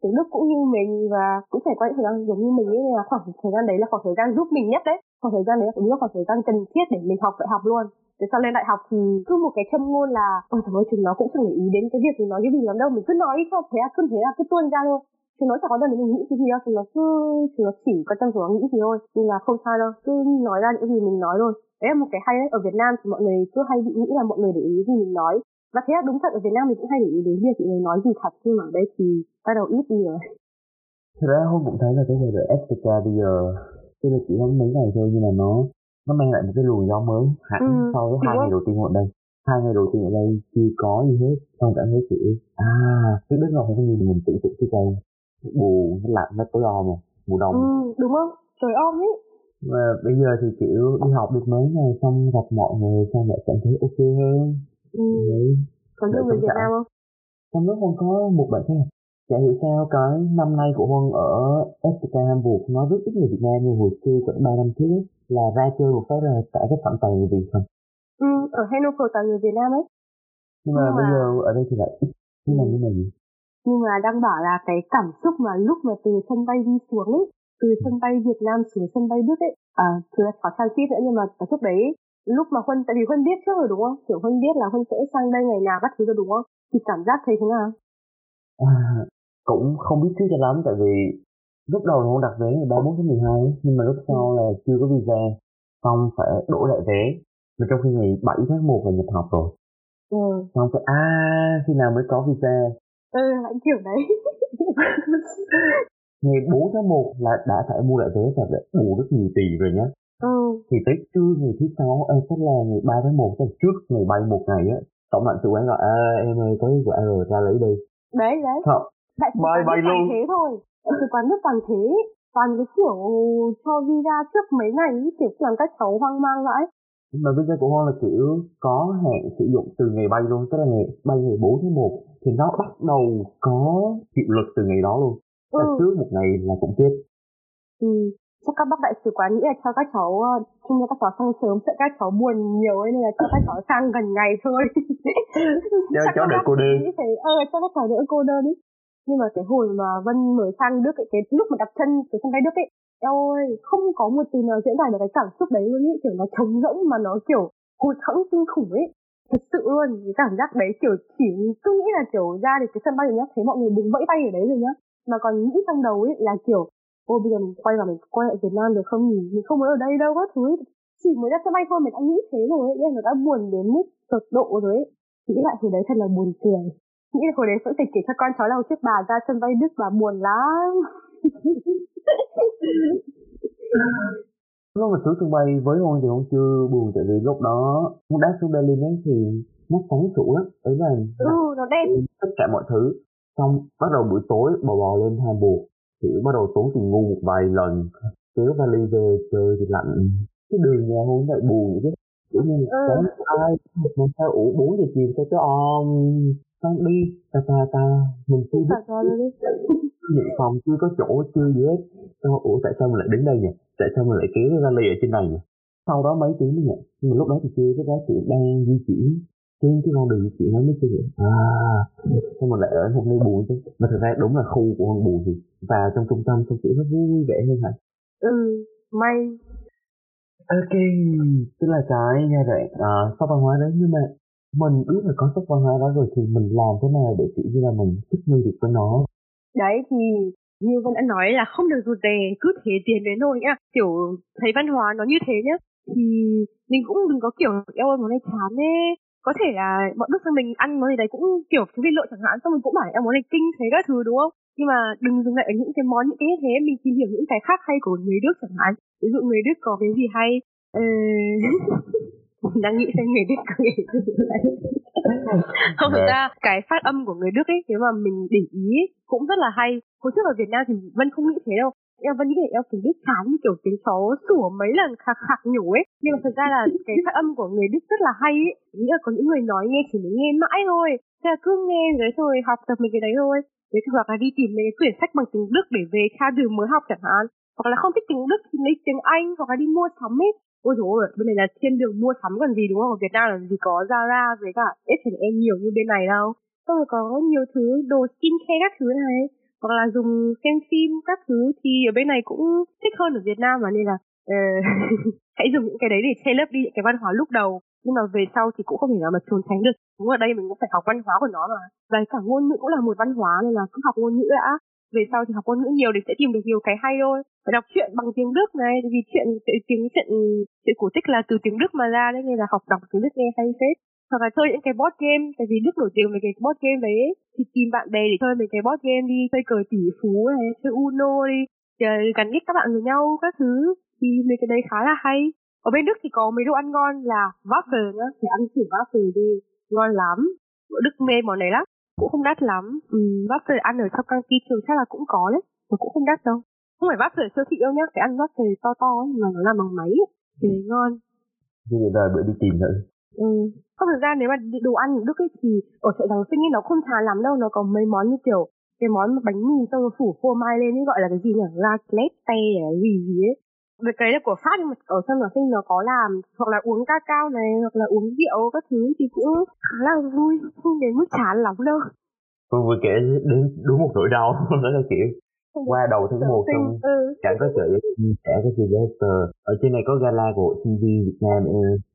tiếng Đức cũng như mình và cũng trải qua những thời gian giống như mình ấy, nên là khoảng thời gian đấy là khoảng thời gian giúp mình nhất đấy, khoảng thời gian đấy cũng là khoảng thời gian cần thiết để mình học đại học luôn. Thế sau lên đại học thì cứ một cái châm ngôn là ôi trời ơi, chúng nó cũng chẳng để ý đến cái việc mình nói cái gì lắm đâu, mình cứ nói đi thôi, thế là cứ tuôn ra thôi, chúng nó chẳng có cần mình nghĩ cái gì đâu, chúng nó chỉ quan tâm chúng nó nghĩ gì thôi, nhưng là không sao đâu, cứ nói ra những gì mình nói thôi. Đấy là một cái hay đấy. Ở Việt Nam thì mọi người cứ hay bị nghĩ là mọi người để ý gì mình nói, và thế là đúng thật, ở Việt Nam mình cũng hay để ý đến việc mọi người nói gì thật, nhưng mà ở đây thì bắt đầu ít đi rồi. Thật ra hôm cũng thấy là cái ngày ở STK bây giờ tôi được chỉ mấy ngày thôi, nhưng mà nó mang lại một cái luồng gió mới hẳn so với hai ngày đầu tiên ở đây chưa có gì hết, xong cảm thấy kiểu cái Đức nó không có như mình tưởng tượng trước đây, buồn, nó lạnh, nó tối om mà mùa đông, đúng không, trời om ấy. Mà bây giờ thì kiểu đi học được mấy ngày xong gặp mọi người xong lại cảm thấy ok hơn. Có nhiều người Việt Nam không? Trong nước Huân có một bạn khác, chả hiểu sao cái năm nay của Huân ở STK Hamburg nó rất ít người Việt Nam, như hồi xưa khoảng 3 năm trước là ra chơi một cái là cả cái khoảng toàn người Việt thôi. Ở Hennepo toàn người Việt Nam ấy. Nhưng mà bây giờ ở đây thì lại ít. Như này gì? Nhưng mà đang bảo là cái cảm xúc mà lúc mà từ sân bay đi xuống ấy, từ sân bay Việt Nam xuống sân bay Đức ấy, thì là có transit nữa, nhưng mà cái lúc đấy, lúc mà Huân, tại vì Huân biết trước rồi đúng không? Kiểu Huân biết là Huân sẽ sang đây ngày nào các thứ rồi đúng không? Thì cảm giác thấy thế nào? Cũng không biết trước cho lắm, tại vì lúc đầu Huân đặt vé ngày 31/12, nhưng mà lúc sau là chưa có visa, xong phải đổi lại vé, mà trong khi ngày 7/1 là nhập học rồi. Xong phải khi nào mới có visa? Anh kiểu đấy. Ngày 4/1 là đã phải mua lại vé và phải bù rất nhiều tiền rồi nhá. Thì tới trưa ngày thứ 6, tức là ngày 3/1, tức là trước ngày bay 1 ngày á, tổng lãnh sự quán gọi em ơi có quả rồi ra lấy đi. Đấy. Bay luôn. Thế thôi. Ở cái quán nước toàn thế, toàn cái kiểu cho visa trước mấy ngày, kiểu làm các cháu hoang mang vậy. Mà visa của Huân là kiểu có hạn sử dụng từ ngày bay luôn, tức là ngày bay ngày 4/1 thì nó bắt đầu có hiệu lực từ ngày đó luôn. Là trước 1 ngày là cũng chết. Chắc các bác đại sứ quán nghĩ là cho các cháu, chung cho các cháu sang sớm, sợ các cháu buồn nhiều ấy, nên là cho các cháu sang gần ngày thôi. Cho đỡ cô đơn. Cho các cháu đỡ cô đơn ấy. Nhưng mà cái hồi mà Vân mới sang Đức ấy, cái lúc mà đặt chân từ sân bay Đức ấy, eo ơi, không có một từ nào diễn tả được cái cảm xúc đấy luôn ấy, kiểu nó trống rỗng mà nó kiểu hụt hẫng kinh khủng ấy, thật sự luôn. Cái cảm giác đấy kiểu chỉ cứ nghĩ là kiểu ra được cái sân bay rồi nhá, thấy mọi người đứng vẫy tay ở đấy rồi nhá, mà còn nghĩ trong đầu ấy là kiểu ôi bây giờ mình quay lại Việt Nam được không nhỉ, mình không muốn ở đây đâu các thứ ấy. Chỉ mới ra sân bay thôi mình đã nghĩ thế rồi ấy, nó đã buồn đến mức tột độ rồi ấy. Nghĩ lại hồi đấy thật là buồn cười. Nghĩ là hồi đấy vẫn phải kể cho con cháu đầu trước bà ra sân bay Đức bà buồn lắm. Lúc mà xuống sân bay với Huân thì Huân chưa buồn, tại vì lúc đó Huân đáp xuống Berlin ấy thì nó sáng sủa lắm, ấy là nó đen tất cả mọi thứ. Xong bắt đầu buổi tối bò lên Hamburg, thì bắt đầu tốn tiền ngu một vài lần, kéo vali về trời thì lạnh, cái đường nhà Huân lại buồn vậy. Kiểu như sáng ai mà sao ủ 4 giờ chiều sao cho om. Xong đi, ta, mình chưa biết nhận phòng, chưa có chỗ, chưa gì hết. Xong ủa tại sao mình lại đến đây nhỉ? Tại sao mình lại kéo cái vali ở trên này nhỉ? Sau đó mấy tiếng nữa nhỉ? Nhưng mà lúc đó thì chưa, cái đó chị đang di chuyển trên cái con đường di chuyển nó mới chưa hiểu. Xong mình lại ở một nơi buồn chứ. Mà thật ra đúng là khu của Huân buồn thì và trong trung tâm không chỉ nó vui vẻ hơn hả? May. Ok, tức là cái giai đoạn sốc văn hóa đấy, nhưng mà mình biết là có sốc văn hóa đó rồi thì mình làm thế nào để chỉ như là mình thích nghi được với nó? Đấy thì như Vân đã nói là không được rụt rè, cứ thế tiến đến thôi nhá, kiểu thấy văn hóa nó như thế nhá, thì mình cũng đừng có kiểu eo ơi nó này chán ấy, có thể là bọn Đức sang mình ăn món gì đấy cũng kiểu thú vị lộ chẳng hạn, xong mình cũng bảo em món này kinh thế các thứ đúng không? Nhưng mà đừng dừng lại ở những cái món những cái như thế, mình tìm hiểu những cái khác hay của người Đức chẳng hạn. Ví dụ người Đức có cái gì hay, đang nghĩ xem người Đức có cái gì hay. Không, thực ra cái phát âm của người Đức ấy, nếu mà mình để ý cũng rất là hay. Hồi trước ở Việt Nam thì Vân không nghĩ thế đâu. Em vẫn nghĩ là em tiếng Đức chán như kiểu tiếng chó sủa mấy lần khạc khạc nhủ ấy. Nhưng mà thật ra là cái phát âm của người Đức rất là hay ấy. Nghĩ là có những người nói nghe chỉ mới nghe mãi thôi. Thế là cứ nghe rồi thôi, học tập mình cái đấy thôi. Thế hoặc là đi tìm mấy cái quyển sách bằng tiếng Đức để về tra từ mới học chẳng hạn. Hoặc là không thích tiếng Đức thì lấy tiếng Anh, hoặc là đi mua sắm ấy. Ôi dồi ôi, bên này là thiên đường mua sắm còn gì đúng không? Ở Việt Nam là gì có Zara với cả H&M nhiều như bên này đâu. Xong rồi có nhiều thứ, đồ skincare các thứ này. Hoặc là dùng xem phim các thứ thì ở bên này cũng thích hơn ở Việt Nam mà, nên là hãy dùng những cái đấy để che lấp đi những cái văn hóa lúc đầu. Nhưng mà về sau thì cũng không thể nào mà trốn tránh được. Đúng ở đây mình cũng phải học văn hóa của nó mà. Và cả ngôn ngữ cũng là một văn hóa, nên là cứ học ngôn ngữ đã. Về sau thì học ngôn ngữ nhiều thì sẽ tìm được nhiều cái hay thôi. Phải đọc truyện bằng tiếng Đức này, vì chuyện cổ tích là từ tiếng Đức mà ra đấy, nên là học đọc tiếng Đức nghe hay phết. Hoặc là chơi những cái board game, tại vì Đức nổi tiếng về cái board game đấy ấy. Thì tìm bạn bè để chơi về cái board game đi, chơi cờ tỷ phú này, chơi Uno đi, gắn kết các bạn với nhau các thứ, thì mấy cái đấy khá là hay. Ở bên Đức thì có mấy đồ ăn ngon là waffle nhá, thì ăn thử waffle đi, ngon lắm. Ở Đức mê món này lắm, cũng không đắt lắm. Waffle ăn ở trong căng tin trường chắc là cũng có đấy, mà cũng không đắt đâu. Không phải waffle siêu thị đâu nhá, phải ăn waffle to to ấy, mà nó làm bằng máy ấy, thì ngon. Như vậy là bữa đi tìm nữa. Không, thực ra nếu mà đồ ăn Đức ấy thì ở chợ Giáng Sinh ấy nó không thà lắm đâu. Nó có mấy món như kiểu cái món bánh mì xong rồi phủ phô mai lên ấy, gọi là cái gì nhỉ, raclette gì gì ấy. Cái đấy là của Pháp, nhưng mà ở chợ Giáng Sinh nó có làm. Hoặc là uống cacao này, hoặc là uống rượu các thứ thì cũng khá là vui, không đến mức chán lắm đâu. Tôi vừa kể đến đúng một nỗi đau. Đó là kiểu qua đầu tháng 1 xong chẳng có chợ chả cái gì hết. Ở trên này có gala của TV Việt Nam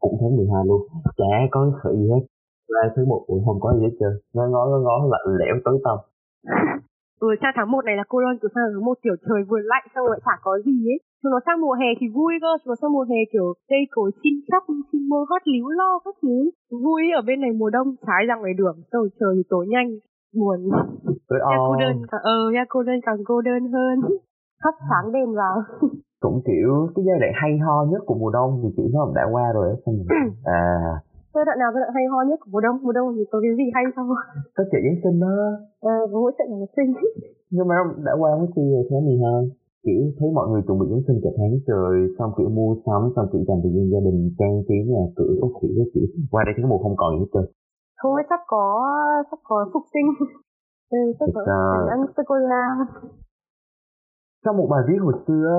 cũng tháng 12 luôn, chả có khởi gì hết. Qua tháng 1 cũng không có gì hết trơn, ngó lạnh lẽo tối tăm. Vừa sang tháng 1 này là cô đơn, cứ sang tháng 1 kiểu trời vừa lạnh xong rồi chả có gì ấy. Chúng nó sang mùa hè thì vui cơ, chúng nó sang mùa hè kiểu cây cối chim chóc, chim mơ hót líu lo các thứ vui. Ở bên này mùa đông trái ra ngoài đường xong rồi trời thì tối nhanh, buồn. Nhà cô đơn càng cô đơn hơn, thắp sáng đèn vào. Cũng kiểu cái giai đoạn hay ho nhất của mùa đông thì kiểu nó đã qua rồi ấy. Giai đoạn hay ho nhất của mùa đông? Mùa đông thì có cái gì hay không? Có chợ Giáng Sinh đó. Có chợ Giáng Sinh. Nhưng mà đã qua hết khi rồi tháng 12, kiểu thấy mọi người chuẩn bị Giáng Sinh cả tháng trời, xong kiểu mua sắm, xong kiểu dành thời gian gia đình, trang trí nhà cửa các kiểu. Qua đây tháng 1 không còn gì hết trơn. Thôi sắp có phục sinh. Sắp có ăn sô-cô-la. Trong một bài viết hồi xưa,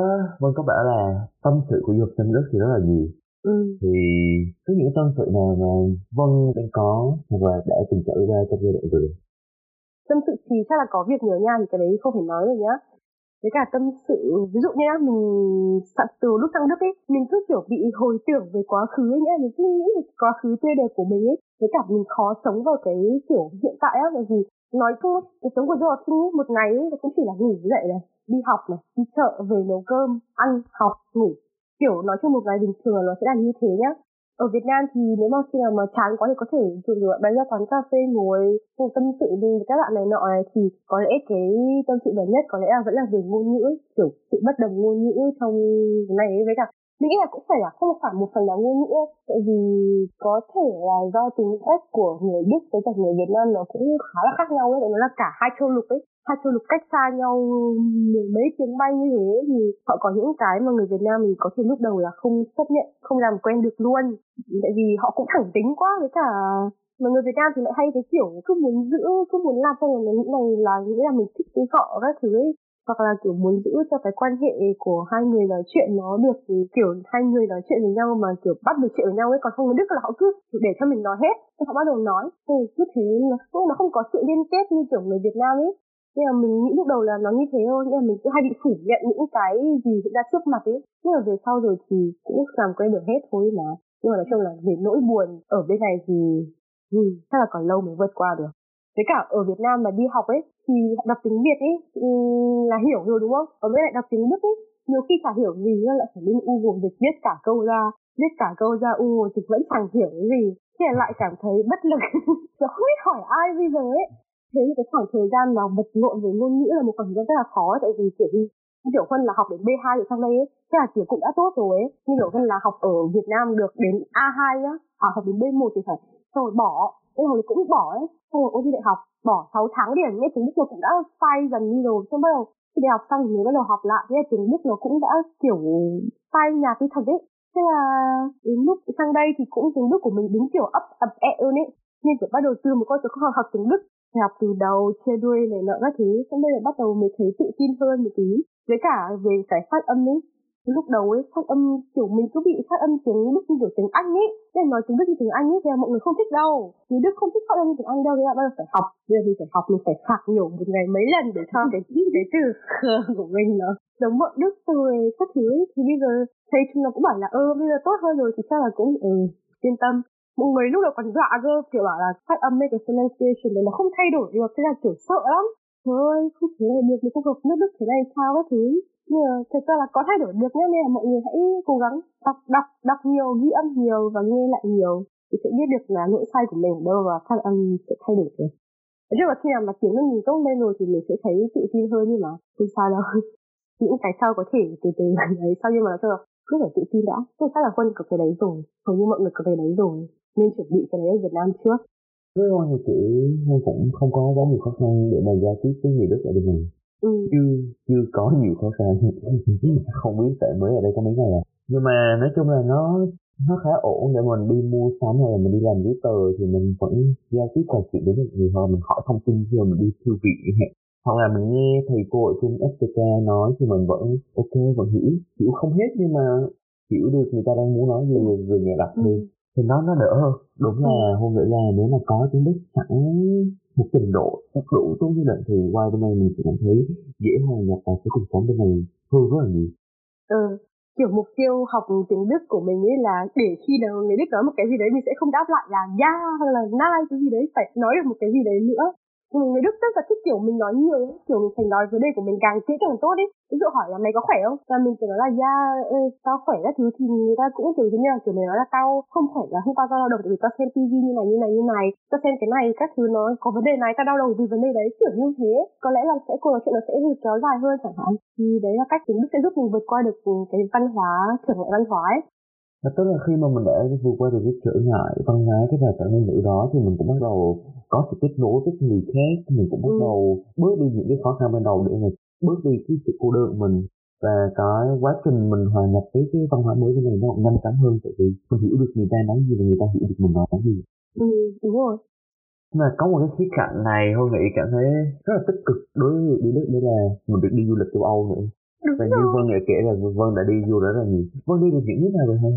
Vân có bảo là tâm sự của du học sinh Đức thì rất là nhiều. Thì có những tâm sự nào mà Vân đang có hoặc là đã từng trải qua trong giai đoạn rồi? Tâm sự thì chắc là có việc nhớ nha, thì cái đấy không phải nói rồi nhá. Với cả tâm sự, ví dụ như là mình từ lúc sang Đức ấy, mình cứ kiểu bị hồi tưởng về quá khứ ấy nhá, mình cứ nghĩ về quá khứ tươi đẹp của mình ấy. Với cả mình khó sống vào cái kiểu hiện tại á, bởi vì nói chung cái sống của du học sinh ấy, một ngày ấy cũng chỉ là ngủ dậy này, đi học này, đi chợ, về nấu cơm, ăn, học, ngủ. Kiểu nói chung một ngày bình thường là nó sẽ là như thế nhá. Ở Việt Nam thì nếu mà khi nào mà chán quá thì có thể thường bạn bè ra quán cà phê ngồi tâm sự với các bạn này nọ này, thì có lẽ cái tâm sự lớn nhất có lẽ là vẫn là về ngôn ngữ, kiểu sự bất đồng ngôn ngữ trong cái này ấy. Với cả mình nghĩ là cũng phải là không phải một phần là ngôn ngữ, tại vì có thể là do tính cách của người Đức với cả người Việt Nam nó cũng khá là khác nhau ấy, đấy nó là cả hai châu lục ấy, hai châu lục cách xa nhau mấy tiếng bay như thế, thì họ có những cái mà người Việt Nam mình có thể lúc đầu là không chấp nhận, không làm quen được luôn, tại vì họ cũng thẳng tính quá. Với cả mà người Việt Nam thì lại hay cái kiểu cứ muốn làm xong rồi những này là nghĩ là mình thích cái họ các thứ ấy, hoặc là kiểu muốn giữ cho cái quan hệ của hai người nói chuyện nó được kiểu hai người nói chuyện với nhau mà kiểu bắt được chuyện với nhau ấy. Còn không người Đức là họ cứ để cho mình nói hết, họ bắt đầu nói cứ thế, nó không có sự liên kết như kiểu người Việt Nam ấy. Nên là mình nghĩ lúc đầu là nó như thế thôi, nên là mình cứ hay bị phủ nhận những cái gì diễn ra trước mặt ấy. Nhưng mà về sau rồi thì cũng làm quen được hết thôi mà. Nhưng mà nói chung là về nỗi buồn ở bên này thì chắc là còn lâu mới vượt qua được. Với cả ở Việt Nam mà đi học ấy thì đọc tiếng Việt ấy là hiểu rồi đúng không? Ở bên này đọc tiếng Đức ấy nhiều khi chả hiểu gì, lại phải lên Google dịch viết cả câu ra, Google dịch vẫn chẳng hiểu cái gì. thế là lại cảm thấy bất lực. Tôi không biết hỏi ai bây giờ ấy. Thế cái khoảng thời gian mà vật lộn về ngôn ngữ là một khoảng thời gian rất là khó, tại vì kiểu Huân là học đến B2 ở sang đây ấy, thế là kiểu cũng đã tốt rồi ấy. Nhưng kiểu Huân là học ở Việt Nam được đến A2 á, à học đến B1 thì phải, xong rồi bỏ, thế hồi cũng bỏ ấy, xong rồi ôn thi đại học, bỏ 6 tháng điểm, nghe tiếng Đức nó cũng đã sai dần đi rồi, xong bắt đầu khi đại học xong thì mới bắt đầu học lại, thế là tiếng Đức nó cũng đã kiểu sai nhạt đi thật ấy. Thế là đến lúc sang đây thì cũng tiếng Đức của mình đúng kiểu ấp e ơn ấy, nên kiểu bắt đầu từ một câu tôi học tiếng Đức, học từ đầu, chia đuôi này nọ các thứ, xong đây là bắt đầu mới thấy tự tin hơn một tí. Với cả về cái phát âm ấy, lúc đầu ấy phát âm kiểu mình cứ bị phát âm tiếng Đức như kiểu tiếng Anh ấy, nên nói tiếng Đức như tiếng Anh ấy thì mọi người không thích đâu, người Đức không thích phát âm như tiếng Anh đâu, thế là bắt đầu phải học. Bây giờ thì phải học, mình phải phạt nhổ một ngày mấy lần để cho cái từ khờ của mình nó giống bọn Đức rồi các thứ ấy. Thì bây giờ thấy chúng nó cũng bảo là bây giờ tốt hơn rồi thì chắc là cũng yên tâm. Mọi người lúc đầu còn dọa cơ, kiểu bảo là phát âm mấy cái pronunciation đấy nó không thay đổi được, thế là kiểu sợ lắm. Trời ơi, không thế này được, mình không học nước Đức thế này sao các thứ. Nhưng mà thật ra là có thay đổi được nhé, nên là mọi người hãy cố gắng đọc nhiều, ghi âm nhiều và nghe lại nhiều. Thì sẽ biết được là lỗi sai của mình đâu và phát âm sẽ thay đổi được. Chứ là khi nào mà tiếng mình tốt lên rồi thì mình sẽ thấy tự tin hơn, nhưng mà không sao đâu. Những cái sau có thể từ đấy sau, nhưng mà nói chung là cứ phải tự tin đã. Tôi chắc là Huân có cái đấy rồi, hầu như mọi người có cái đấy rồi, nên chuẩn bị cái đấy ở Việt Nam trước. Với Huân thì chị cũng không có quá nhiều khó khăn để mà giao tiếp với người Đức ở bên này. Chưa có nhiều khó khăn. Không biết tại mới ở đây có mấy ngày à. Nhưng mà nói chung là nó khá ổn để mình đi mua sắm hay là mình đi làm giấy tờ thì mình vẫn giao tiếp trò chuyện với người họ, mình hỏi thông tin khi mà mình đi thư viện hoặc là mình nghe thầy cô ở trên STK nói thì mình vẫn ok, vẫn hiểu không hết nhưng mà hiểu được người ta đang muốn nói gì, người nhẹ đọc thêm. Thì nó đỡ hơn. Đúng là hôm nữa là nếu mà có tiếng Đức sẵn một trình độ chắc đủ tốt như vậy thì qua bên này mình sẽ cảm thấy dễ hòa nhập vào cái cuộc sống bên này hơn rất là nhiều. Kiểu mục tiêu học tiếng Đức của mình ấy là để khi nào người Đức nói một cái gì đấy mình sẽ không đáp lại là ya hay là nai cái gì đấy, phải nói được một cái gì đấy nữa. Người Đức rất là thích kiểu mình nói nhiều, kiểu mình phải nói vấn đề của mình càng kỹ càng tốt ấy. Ví dụ hỏi là mày có khỏe không? Và mình phải nói là tao khỏe các thứ thì người ta cũng kiểu như là kiểu mình nói là tao không khỏe là hôm qua tao đau đầu vì tao xem TV như này, tao xem cái này các thứ nó có vấn đề này, tao đau đầu vì vấn đề đấy, kiểu như thế. Có lẽ là sẽ cuộc nói chuyện nó sẽ được kéo dài hơn chẳng hạn. Thì đấy là cách tiếng Đức sẽ giúp mình vượt qua được cái văn hóa, trở ngại văn hóa ấy. Và tức là khi mà mình đã vượt qua được cái trở ngại văn hóa, cái rào cản ngôn ngữ đó thì mình cũng bắt đầu có sự kết nối với người khác, mình cũng bắt đầu bước đi những cái khó khăn ban đầu để mà bước đi cái sự cô đơn mình, và cái quá trình mình hòa nhập với cái văn hóa mới bên này nó nhanh chóng hơn, tại vì mình hiểu được người ta nói gì và người ta hiểu được mình nói gì. Đúng rồi. Mà có một cái khía cạnh này Hương nghĩ cảm thấy rất là tích cực đối với người đi Đức, đấy là mình được đi du lịch châu Âu nữa. Và như Vân đã kể là Vân đã đi du lịch rất là nhiều. Vân đi được những nước nào rồi hả?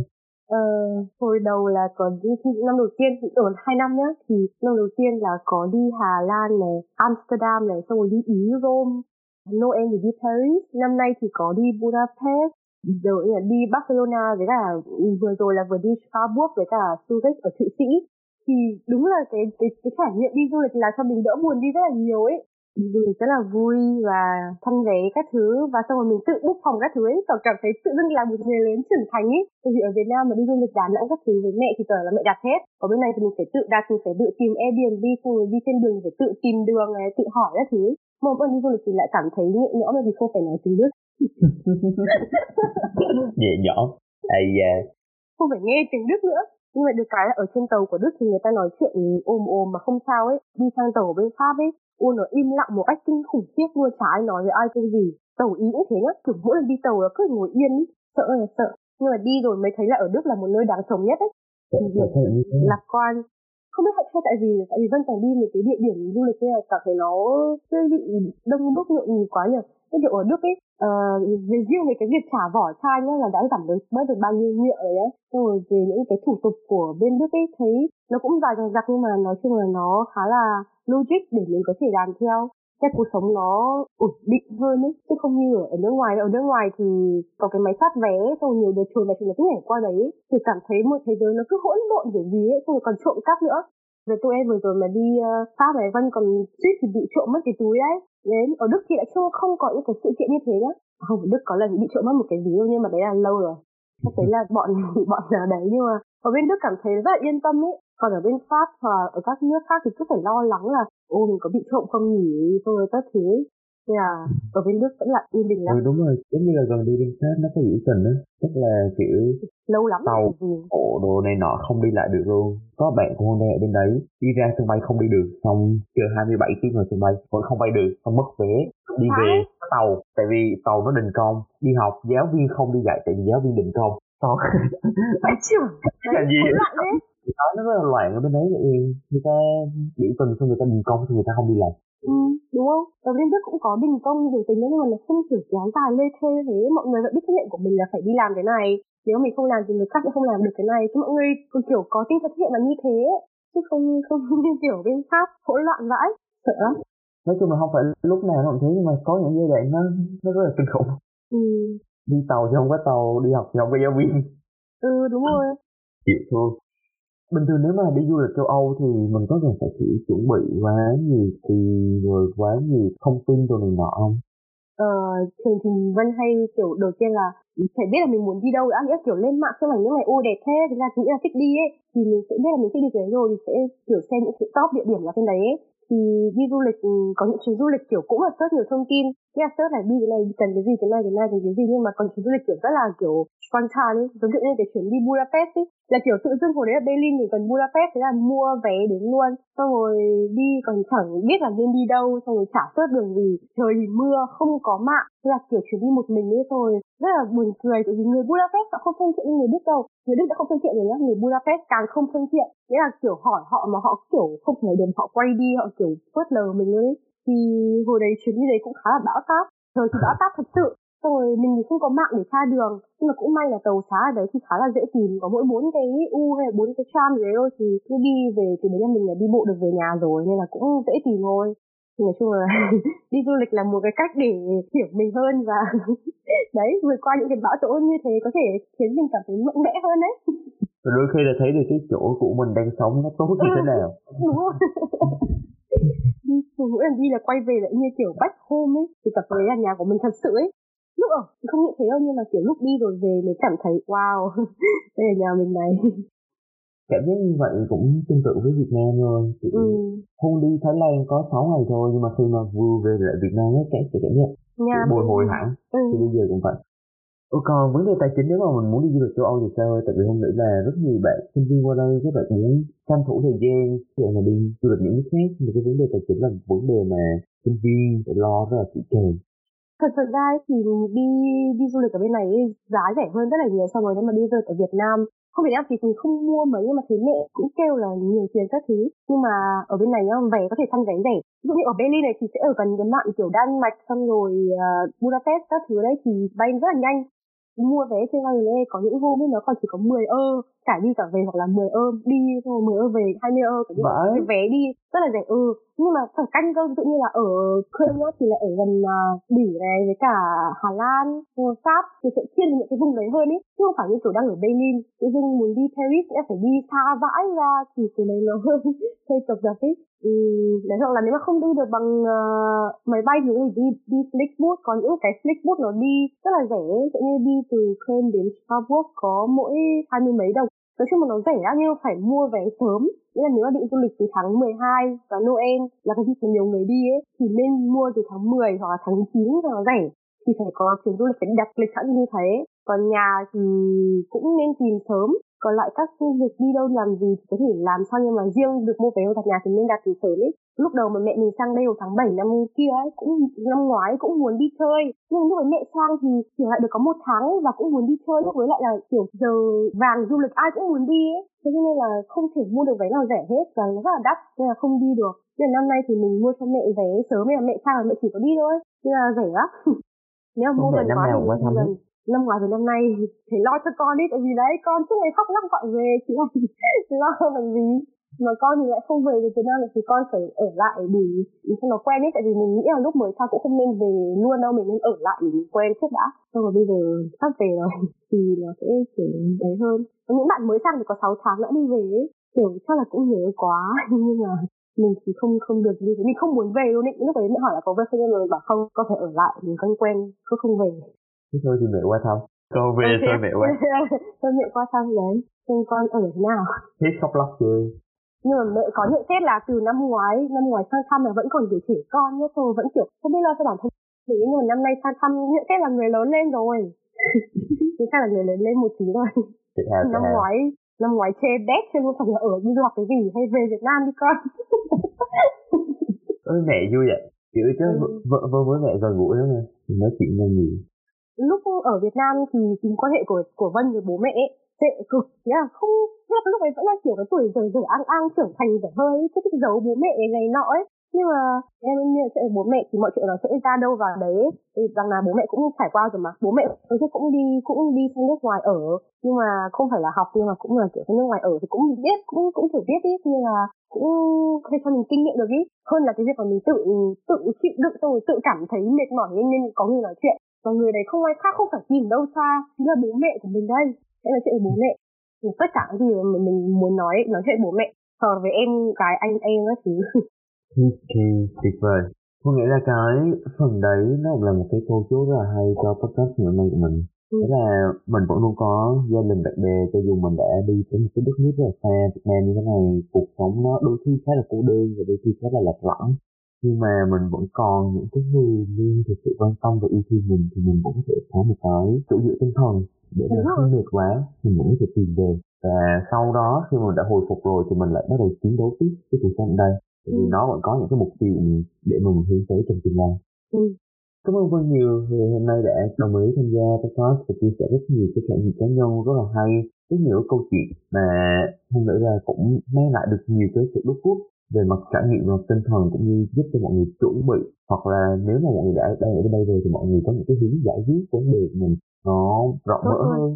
Hồi đầu là có đi năm đầu tiên thì ở 2 năm nhá, thì năm đầu tiên là có đi Hà Lan này, Amsterdam này, xong rồi đi Ý, Rome, Noel thì đi Paris, năm nay thì có đi Budapest, rồi là đi Barcelona, với cả vừa rồi là vừa đi Starbucks với cả Zurich ở Thụy Sĩ. Thì đúng là cái trải nghiệm đi du lịch là cho mình đỡ buồn đi rất là nhiều ấy. Mình rất là vui và thăm vé các thứ, và xong rồi mình tự book phòng các thứ ấy, còn cảm thấy tự dưng là một người lớn trưởng thành ấy. Tại vì ở Việt Nam mà đi du lịch Đà Nẵng các thứ với mẹ thì toàn là mẹ đặt hết, ở bên này thì mình phải tự đặt, mình phải tự tìm Airbnb, xong rồi đi trên đường phải tự tìm đường này, tự hỏi các thứ ấy. Mà một đi du lịch thì lại cảm thấy nhẹ nhõm vì không phải nói tiếng Đức. Nhẹ nhõm không phải nghe tiếng Đức nữa. Nhưng mà được cái là ở trên tàu của Đức thì người ta nói chuyện ồm mà không sao ấy. Đi sang tàu bên Pháp ấy, Uno im lặng một cách kinh khủng khiếp luôn, chả ai nói với ai cái gì. Tàu Ý cũng thế nhá, kiểu mỗi lần đi tàu là cứ ngồi yên ý, sợ là sợ. Nhưng mà đi rồi mới thấy là ở Đức là một nơi đáng sống nhất ấy. Lạc quan. Không biết hay tại vì Vân phải đi mấy cái địa điểm du lịch kia cảm thấy nó hơi bị đông đúc nhộn nhịp quá nhỉ. Cái điều ở Đức ấy, về riêng về cái việc trả vỏ chai nhá là đã giảm bớt được bao nhiêu nhựa rồi á. Xong rồi về những cái thủ tục của bên Đức ấy thấy nó cũng dài dằng dặc nhưng mà nói chung là nó khá là logic để mình có thể làm theo. Cái cuộc sống nó ổn định hơn ấy, chứ không như ở nước ngoài. Ở nước ngoài thì có cái máy soát vé, xong rồi nhiều đợt chuồn và chúng nó cứ nhảy qua đấy ấy. Thì cảm thấy một thế giới nó cứ hỗn độn kiểu gì ấy, xong rồi còn trộm cắp nữa. Rồi tụi em vừa rồi mà đi Pháp này, Vân còn suýt thì bị trộm mất cái túi đấy. Đến ở Đức thì lại không có những cái sự kiện như thế nhá. Không, ở Đức có lần bị trộm mất một cái ví đâu, nhưng mà đấy là lâu rồi. Thế là bọn đấy, nhưng mà ở bên Đức cảm thấy rất là yên tâm ấy. Còn ở bên Pháp và ở các nước khác thì cứ phải lo lắng là ô mình có bị trộm không nhỉ, xong rồi các thứ ấy. Thế là ở bên Đức vẫn là yên bình lắm. Ừ đúng rồi, giống như là gần đi bên Pháp nó có biểu tình á, tức là kiểu lâu lắm tàu ổ đồ này nọ không đi lại được luôn. Có bạn của Huân ở bên đấy đi ra sân bay không đi được, xong chờ 27 tiếng ở sân bay vẫn không bay được, xong mất vé đi về tàu, tại vì tàu nó đình công. Đi học giáo viên không đi dạy tại vì giáo viên đình công. Xong phải chịu làm gì đó, nó rất là loạn ở bên đấy. Người ta biểu tình xong người ta đình công, xong người ta không đi làm. Ừ, đúng không? Ở bên Đức cũng có đình công biểu tình nhưng mà nó không kiểu kéo dài lê thê thế. Mọi người vẫn biết trách nhiệm của mình là phải đi làm cái này, nếu mình không làm thì người khác sẽ không làm được cái này. Chứ mọi người kiểu có tinh thần trách nhiệm là như thế, chứ không như kiểu bên Pháp hỗn loạn vãi, sợ lắm. Nói chung là không phải lúc nào nó cũng thế, nhưng mà có những giai đoạn nó rất là kinh khủng. Ừ. Đi tàu thì không có tàu, đi học thì không có giáo viên. Ừ đúng rồi. Chịu thôi. Bình thường nếu mà đi du lịch châu Âu thì mình có cần phải chuẩn bị quá nhiều tiền rồi quá nhiều thông tin rồi này nọ không? Thường thì Vân hay kiểu đầu tiên là phải biết là mình muốn đi đâu đã, nghĩa kiểu lên mạng xem ảnh nước này ô đẹp thế, thế là nghĩ là thích đi ấy, thì mình sẽ biết là mình thích đi cái đấy rồi thì sẽ kiểu xem những cái top địa điểm là trên đấy ấy. Thì đi du lịch có những chuyến du lịch kiểu cũng là search nhiều thông tin, thế là search là đi cái này cần cái gì, cái này cần cái gì, nhưng mà còn chuyến du lịch kiểu rất là kiểu quan trọng ấy, giống như cái chuyến đi Budapest ấy là kiểu tự dưng hồi đấy ở Berlin thì gần Budapest, thế là mua vé đến luôn, xong rồi đi còn chẳng biết là nên đi đâu, xong rồi chả search đường gì, trời thì mưa không có mạng, thế là kiểu chuyến đi một mình ấy thôi, rất là buồn cười. Tại vì người Budapest họ không thân thiện như người Đức đâu, người Đức đã không thân thiện rồi nhá, người Budapest càng không thân thiện, nghĩa là kiểu hỏi họ mà họ kiểu không thể được, họ quay đi, họ kiểu phớt lờ mình luôn ấy. Thì hồi đấy chuyến đi đấy cũng khá là bão táp, trời thì bão táp thật sự, xong rồi mình thì không có mạng để tra đường, nhưng mà cũng may là tàu xá ở đấy thì khá là dễ tìm, có mỗi 4 cái U hay 4 cái tram gì đấy thôi, thì cứ đi về thì đấy là mình là đi bộ được về nhà rồi, nên là cũng dễ tìm thôi. Thì nói chung là đi du lịch là một cái cách để hiểu mình hơn và đấy, vượt qua những cái bão tố như thế có thể khiến mình cảm thấy mạnh mẽ hơn đấy. Rồi đôi khi là thấy được cái chỗ của mình đang sống nó tốt như thế nào. Đúng rồi. Mỗi lần đi là quay về lại như kiểu back home ấy, thì cảm thấy là nhà của mình thật sự ấy. Lúc ở không nghĩ thế đâu, nhưng mà kiểu lúc đi rồi về mới cảm thấy wow, đây là nhà mình này. Cảm giác như vậy cũng tương tự với Việt Nam thôi. Hôm đi Thái Lan có 6 ngày thôi, nhưng mà khi mà vừa về lại Việt Nam ấy, cái cảm giác bồi hồi hẳn. Thì bây giờ cũng vậy. Còn vấn đề tài chính, nếu mà mình muốn đi du lịch châu Âu thì sao? Tại vì không nghĩ là rất nhiều bạn sinh viên qua đây, các bạn muốn tranh thủ thời gian để mà đi du lịch những nước khác, thì cái vấn đề tài chính là một vấn đề mà sinh viên phải lo rất là kỹ càng. Thật ra thì đi du lịch ở bên này giá rẻ hơn rất là nhiều so với nếu mà đi du lịch ở Việt Nam. Không Việt Nam thì mình không mua mấy, nhưng mà thấy mẹ cũng kêu là nhiều tiền các thứ. Nhưng mà ở bên này nhá, vé có thể săn vé rẻ. Ví dụ như ở Berlin này thì sẽ ở gần cái mạn kiểu Đan Mạch, xong rồi Budapest các thứ đấy thì bay rất là nhanh. Mua vé trên Ryanair có những hôm ấy nó còn chỉ có 10 euro cả đi cả về, hoặc là 10 euro đi xong rồi 10 euro về, 20 euro cả đi cái vé đi rất là rẻ. Nhưng mà phải canh cơ, ví dụ như là ở currywurst thì là ở gần Bỉ này với cả Hà Lan, Pháp thì sẽ thiên về những cái vùng đấy hơn ấy, chứ không phải như kiểu đang ở Berlin tự dưng muốn đi Paris sẽ phải đi xa vãi ra, thì cái này nó hơi cập rập ấy. Đấy, hoặc là nếu mà không đi được bằng máy bay thì đi Flixbus, có những cái Flixbus nó đi rất là rẻ, tự như đi từ Kênh đến Starbucks có mỗi 20 mấy đồng. Nói chung là nó rẻ lắm, nhưng phải mua vé sớm, nghĩa là nếu mà định du lịch từ tháng 12 và Noel là cái dịp mà nhiều người đi ấy, thì nên mua từ tháng 10 hoặc là tháng 9 cho nó rẻ, thì phải có chuyến du lịch phải đặt lịch sẵn như thế. Còn nhà thì cũng nên tìm sớm, còn lại các công việc đi đâu làm gì thì có thể làm sao, nhưng mà riêng được mua vé đặt nhà thì nên đặt từ sớm ấy. Lúc đầu mà mẹ mình sang đây vào tháng 7 năm kia ấy, cũng năm ngoái cũng muốn đi chơi, nhưng lúc ấy mẹ sang thì chỉ lại được có 1 tháng ấy, và cũng muốn đi chơi, lúc ấy lại là kiểu giờ vàng du lịch ai cũng muốn đi ấy, thế nên là không thể mua được vé nào rẻ hết và nó rất là đắt, nên là không đi được. Nên là năm nay thì mình mua cho mẹ vé sớm, nên là mẹ sang là mẹ chỉ có đi thôi, nên là rẻ lắm. Nếu mà mua gần quá thì mua gần. Năm ngoái về năm nay thì lo cho con đi, tại vì đấy con suốt ngày khóc lóc gọi về, chứ lo làm gì mà con thì lại không về được Việt Nam, thì con phải ở lại để cho nó quen ấy. Tại vì mình nghĩ là lúc mới sang cũng không nên về luôn đâu, mình nên ở lại để mình quen trước đã, xong rồi bây giờ sắp về rồi thì nó sẽ kiểu đấy hơn. Còn những bạn mới sang thì có 6 tháng đã đi về ấy, kiểu chắc là cũng nhớ quá, nhưng mà mình thì không được như thế, mình không muốn về luôn ấy. Lúc đấy mẹ hỏi là có về không, nhưng mà mình bảo không, con phải ở lại mình quen cứ không về. Thế thôi thì mẹ qua thăm. Con về thôi mẹ qua. Thôi mẹ qua thăm đấy. Xem con ở thế nào. Thế khóc lóc chưa? Nhưng mà mẹ có nhận xét là từ năm ngoái sang thăm là vẫn còn kiểu trẻ con nhé, tôi vẫn kiểu không biết lo cho bản thân. Nhưng mà năm nay sang thăm nhận xét là người lớn lên rồi. Thì chắc là người lớn lên một tí rồi. Năm ngoái chê bét cho nó phải là ở đi học cái gì hay về Việt Nam đi con. Ôi mẹ vui vậy. Kiểu chứ vợ với mẹ giờ ngủ nữa mà. Nói chuyện nhanh nhỉ. Lúc ở Việt Nam thì tính quan hệ của Vân với bố mẹ tệ cực, thế là không, lúc ấy vẫn là kiểu cái tuổi giờ ăn trưởng thành vẻ hơi chứ thích giấu bố mẹ này nọ ấy. Nhưng mà em như sẽ bố mẹ thì mọi chuyện nó sẽ ra đâu vào đấy, vì rằng là bố mẹ cũng trải qua rồi mà, bố mẹ cũng đi sang nước ngoài ở, nhưng mà không phải là học, nhưng mà cũng là kiểu sang nước ngoài ở thì cũng biết, cũng thử biết ý, nhưng là cũng phải cho mình kinh nghiệm được ý, hơn là cái việc mà mình tự chịu đựng xong rồi tự cảm thấy mệt mỏi nên có người nói chuyện, và người đấy không ai khác, không phải tìm đâu xa, chính là bố mẹ của mình đây. Em nói chuyện với bố mẹ thì tất cả cái gì mà mình muốn nói chuyện với bố mẹ, còn với em cái anh em các thứ. Thì tuyệt vời. Tôi nghĩ là cái phần đấy nó cũng là một cái câu chốt rất là hay cho podcast ngày hôm nay của mình. Thế là mình vẫn luôn có gia đình bạn bè, cho dù mình đã đi tới một cái đất nước rất là xa Việt Nam như thế này, cuộc sống nó đôi khi khá là cô đơn và đôi khi khá là lạc lõng, nhưng mà mình vẫn còn những cái người luôn thực sự quan tâm và yêu thương mình, thì mình cũng có thể có một cái chỗ dựa tinh thần để mình không mệt quá, mình cũng có thể tìm về. Và sau đó khi mình đã hồi phục rồi thì mình lại bắt đầu chiến đấu tiếp với cuộc sống ở đây, bởi vì nó vẫn có những cái mục tiêu để mình hướng tới trong tương lai. Cảm ơn Vân nhiều vì hôm nay đã đồng ý tham gia podcast và chia sẻ rất nhiều cái trải nghiệm cá nhân rất là hay, rất nhiều câu chuyện mà hơn nữa là cũng mang lại được nhiều cái sự đúc rút về mặt trải nghiệm và tinh thần, cũng như giúp cho mọi người chuẩn bị, hoặc là nếu mà mọi người đã đang ở bên đây rồi thì mọi người có những cái hướng giải quyết vấn đề của mình nó rộng mở hơn.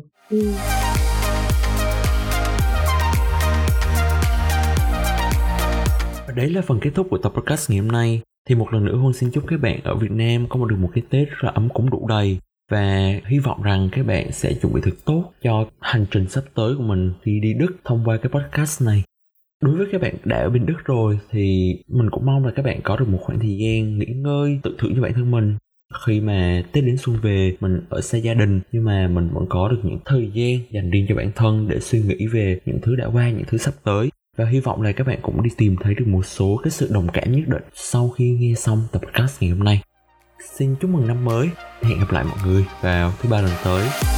Đấy là phần kết thúc của tập podcast ngày hôm nay. Thì một lần nữa Huân xin chúc các bạn ở Việt Nam có được một cái Tết rất là ấm cúng đủ đầy, và hy vọng rằng các bạn sẽ chuẩn bị thật tốt cho hành trình sắp tới của mình khi đi Đức thông qua cái podcast này. Đối với các bạn đã ở bên Đức rồi thì mình cũng mong là các bạn có được một khoảng thời gian nghỉ ngơi, tự thưởng cho bản thân mình. Khi mà Tết đến xuân về, mình ở xa gia đình nhưng mà mình vẫn có được những thời gian dành riêng cho bản thân để suy nghĩ về những thứ đã qua, những thứ sắp tới. Và hy vọng là các bạn cũng đi tìm thấy được một số cái sự đồng cảm nhất định sau khi nghe xong tập podcast ngày hôm nay. Xin chúc mừng năm mới, hẹn gặp lại mọi người vào thứ ba lần tới.